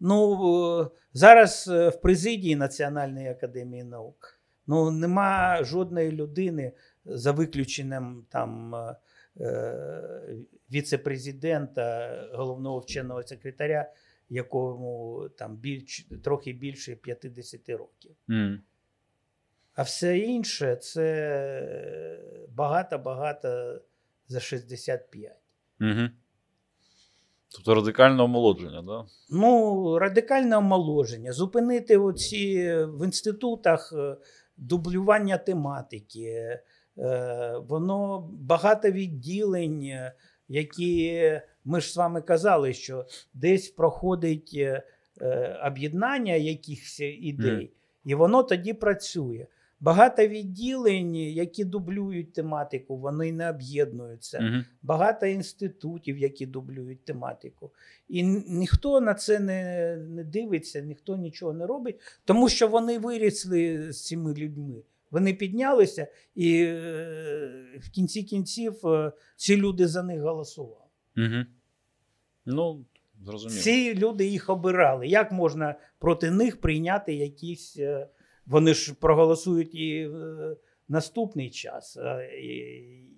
Ну, зараз в президії Національної академії наук ну, нема жодної людини, за виключенням там віце-президента, головного вченого секретаря, якому там більш, трохи більше п'ятдесят років. Mm. А все інше це багато-багато за шістдесят п'ять. Mm-hmm. Тобто радикальне омолодження, да? Ну, радикальне омолодження. Зупинити оці в інститутах дублювання тематики. Воно багато відділень, які, ми ж з вами казали, що десь проходить об'єднання якихось ідей, і воно тоді працює. Багато відділень, які дублюють тематику, вони не об'єднуються. Mm-hmm. Багато інститутів, які дублюють тематику. І ніхто на це не, не дивиться, ніхто нічого не робить, тому що вони вирісли з цими людьми. Вони піднялися, і в кінці кінців ці люди за них голосували. Mm-hmm. Ну, зрозуміло. Ці люди їх обирали. Як можна проти них прийняти якісь... Вони ж проголосують і в наступний час, і,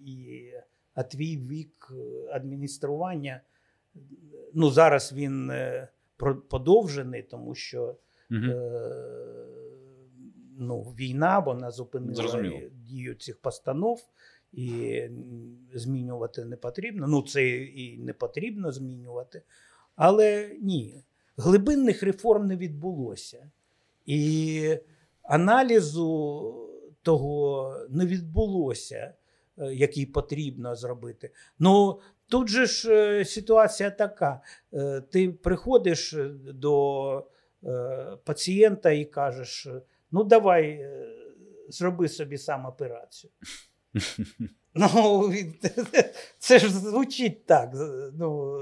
і, а твій вік адміністрування, ну зараз він подовжений, тому що угу. е, ну, війна, вона зупинила Зрозуміло. Дію цих постанов, і змінювати не потрібно, ну це і не потрібно змінювати, але ні, глибинних реформ не відбулося. І аналізу того не відбулося, який потрібно зробити. Ну, тут же ж ситуація така. Ти приходиш до пацієнта і кажеш, ну, давай, зроби собі сам операцію. Ну, це ж звучить так. Ну,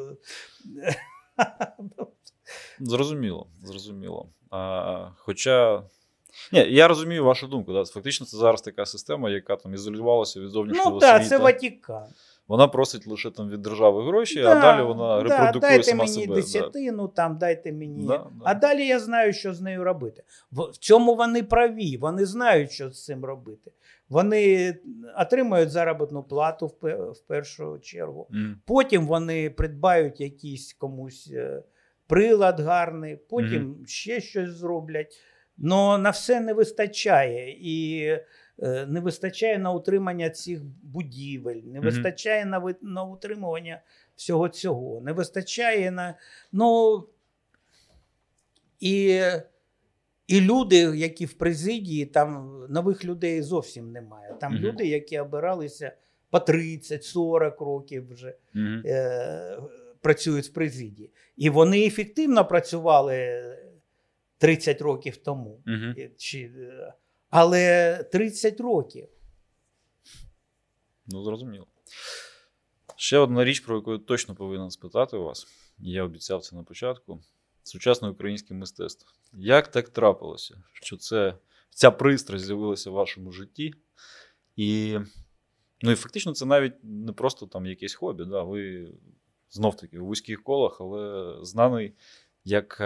зрозуміло, зрозуміло. А, хоча... Ні, я розумію вашу думку. Да? Фактично, це зараз така система, яка там ізолювалася від зовнішнього ну, світу. Ну так, це Ватікан. Вона просить лише там від держави гроші, да, а далі вона репродукує да, сама себе. Дайте мені десятину, да. там, дайте мені. Да, да. А далі я знаю, що з нею робити. В цьому вони праві, вони знають, що з цим робити. Вони отримають заробітну плату в першу чергу. Mm. Потім вони придбають якийсь комусь прилад гарний, потім mm. ще щось зроблять. Но на все не вистачає, і е, не вистачає на утримання цих будівель, не mm-hmm. вистачає на, на утримування всього цього, не вистачає на... Ну, і, і люди, які в президії, там нових людей зовсім немає. Там mm-hmm. люди, які обиралися по тридцять-сорок років вже, mm-hmm. е, працюють в президії. І вони ефективно працювали... тридцять років тому. Угу. Чи, але тридцять років. Ну, зрозуміло. Ще одна річ, про яку я точно повинен спитати у вас. Я обіцяв це на початку. Сучасне українське мистецтво. Як так трапилося, що це, ця пристрасть з'явилася в вашому житті? І, ну, і фактично це навіть не просто там якесь хобі. Да? Ви знов-таки у вузьких колах, але знаний як,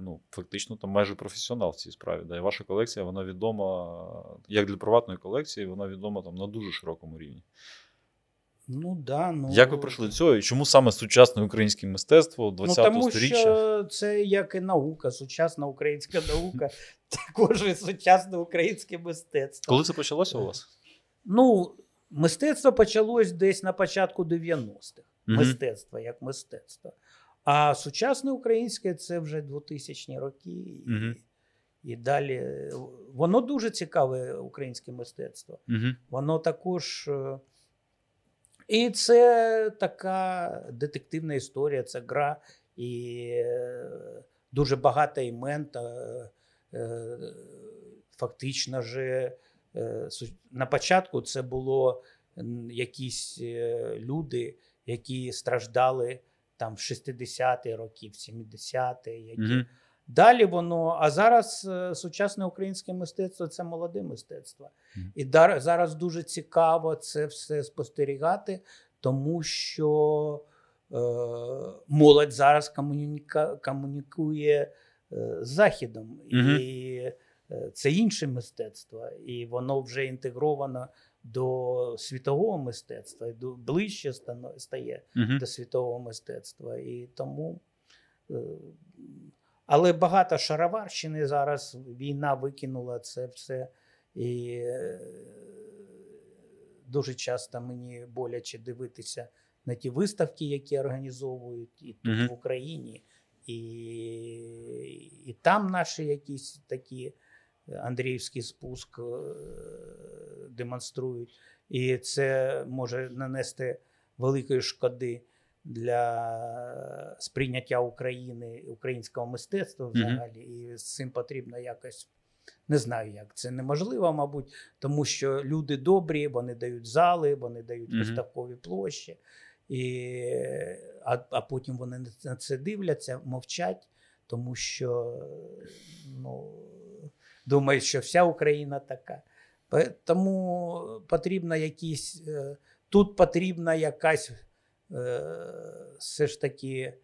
ну, фактично, там майже професіонал в цій справі. Да? І ваша колекція, вона відома, як для приватної колекції, вона відома там на дуже широкому рівні. Ну, да, ну... Як ви прийшли до цього? І чому саме сучасне українське мистецтво двадцятого століття? Ну, тому сторіччя? Що це як і наука, сучасна українська наука, також і сучасне українське мистецтво. Коли це почалося у вас? Ну, мистецтво почалось десь на початку дев'яностих. Мистецтво, як мистецтво. А сучасне українське – це вже двотисячні роки і, uh-huh. і далі. Воно дуже цікаве, українське мистецтво. Uh-huh. Воно також… І це така детективна історія, це гра і дуже багато імен. Та, фактично же на початку це було якісь люди, які страждали там в шістдесяті роки, в сімдесяті, які, mm-hmm. Далі воно, а зараз сучасне українське мистецтво – це молоде мистецтво. І зараз дуже цікаво це все спостерігати, тому що е, молодь зараз комуніка, комунікує е, з Західом. Mm-hmm. І е, це інше мистецтво, і воно вже інтегровано до світового мистецтва, і до, ближче стано, стає mm-hmm. до світового мистецтва. І тому... Е, Але багато шароварщини зараз, війна викинула це все, і дуже часто мені боляче дивитися на ті виставки, які організовують і тут mm-hmm. в Україні, і, і там наші якісь такі Андріївський спуск демонструють, і це може нанести великої шкоди для сприйняття України, українського мистецтва взагалі, mm-hmm. і з цим потрібно якось, не знаю як, це неможливо, мабуть, тому що люди добрі, вони дають зали, вони дають mm-hmm. виставкові площі, і, а, а потім вони на це дивляться, мовчать, тому що ну, думають, що вся Україна така. Тому потрібно якісь, тут потрібна якась все ж таки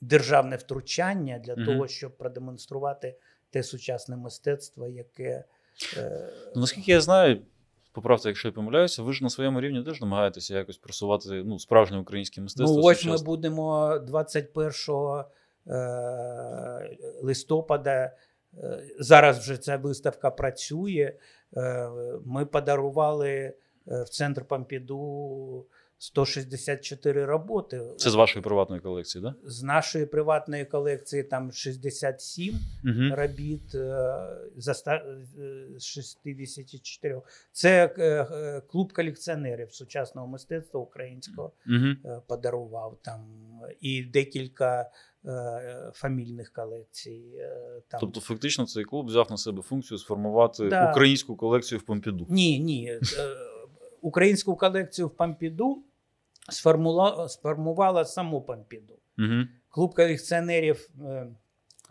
державне втручання для mm-hmm. того, щоб продемонструвати те сучасне мистецтво, яке... Ну, наскільки я знаю, поправте, якщо я помиляюся, ви ж на своєму рівні теж намагаєтеся якось просувати ну, справжнє українське мистецтво. Ну, ось сучасне. Ми будемо двадцять першого листопада, зараз вже ця виставка працює, ми подарували в Центр Пампіду сто шістдесят чотири роботи. Це з вашої приватної колекції, так? Да? З нашої приватної колекції там шістдесят сім угу. робіт за шістдесят чотири. Це клуб колекціонерів сучасного мистецтва українського угу. подарував там. І декілька фамільних колекцій. Там. Тобто фактично цей клуб взяв на себе функцію сформувати да. українську колекцію в Помпіду? Ні, ні. Українську колекцію в Помпіду сформула, сформувала саму Помпіду. Угу. Клуб колекціонерів е,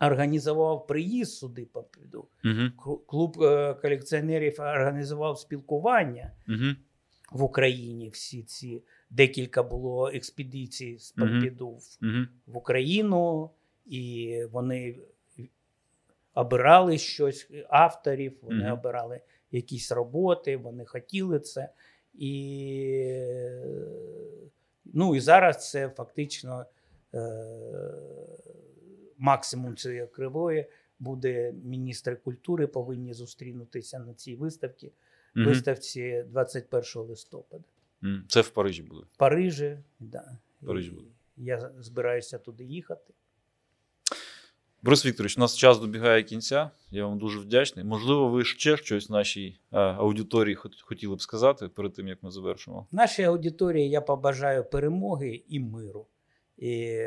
організував приїзд сюди Помпіду. Угу. Клуб е, колекціонерів організував спілкування угу. в Україні. Всі ці декілька було експедицій з Помпіду угу. в, угу. в Україну, і вони обирали щось авторів, вони угу. обирали якісь роботи, вони хотіли це. І, ну, і зараз це фактично е, максимум цієї кривої буде міністри культури повинні зустрінутися на цій виставці, mm-hmm. виставці двадцять першого листопада. Mm. Це в Парижі буде? В Парижі, да. Парижі буде. Я збираюся туди їхати. Борис Вікторович, у нас час добігає кінця, я вам дуже вдячний. Можливо, ви ще щось нашій аудиторії хотіли б сказати перед тим, як ми завершимо? Нашій аудиторії я побажаю перемоги і миру. І,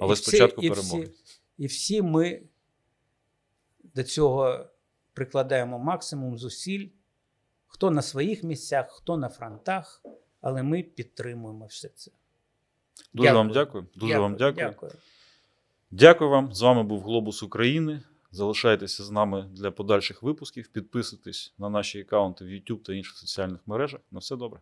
Але і спочатку всі, перемоги. І всі, і всі ми до цього прикладаємо максимум зусиль, хто на своїх місцях, хто на фронтах, але ми підтримуємо все це. Дуже дякую. вам дякую. Дуже дякую. вам дякую. дякую. Дякую вам. З вами був Глобус України. Залишайтеся з нами для подальших випусків. Підписуйтесь на наші акаунти в YouTube та інших соціальних мережах. На все добре.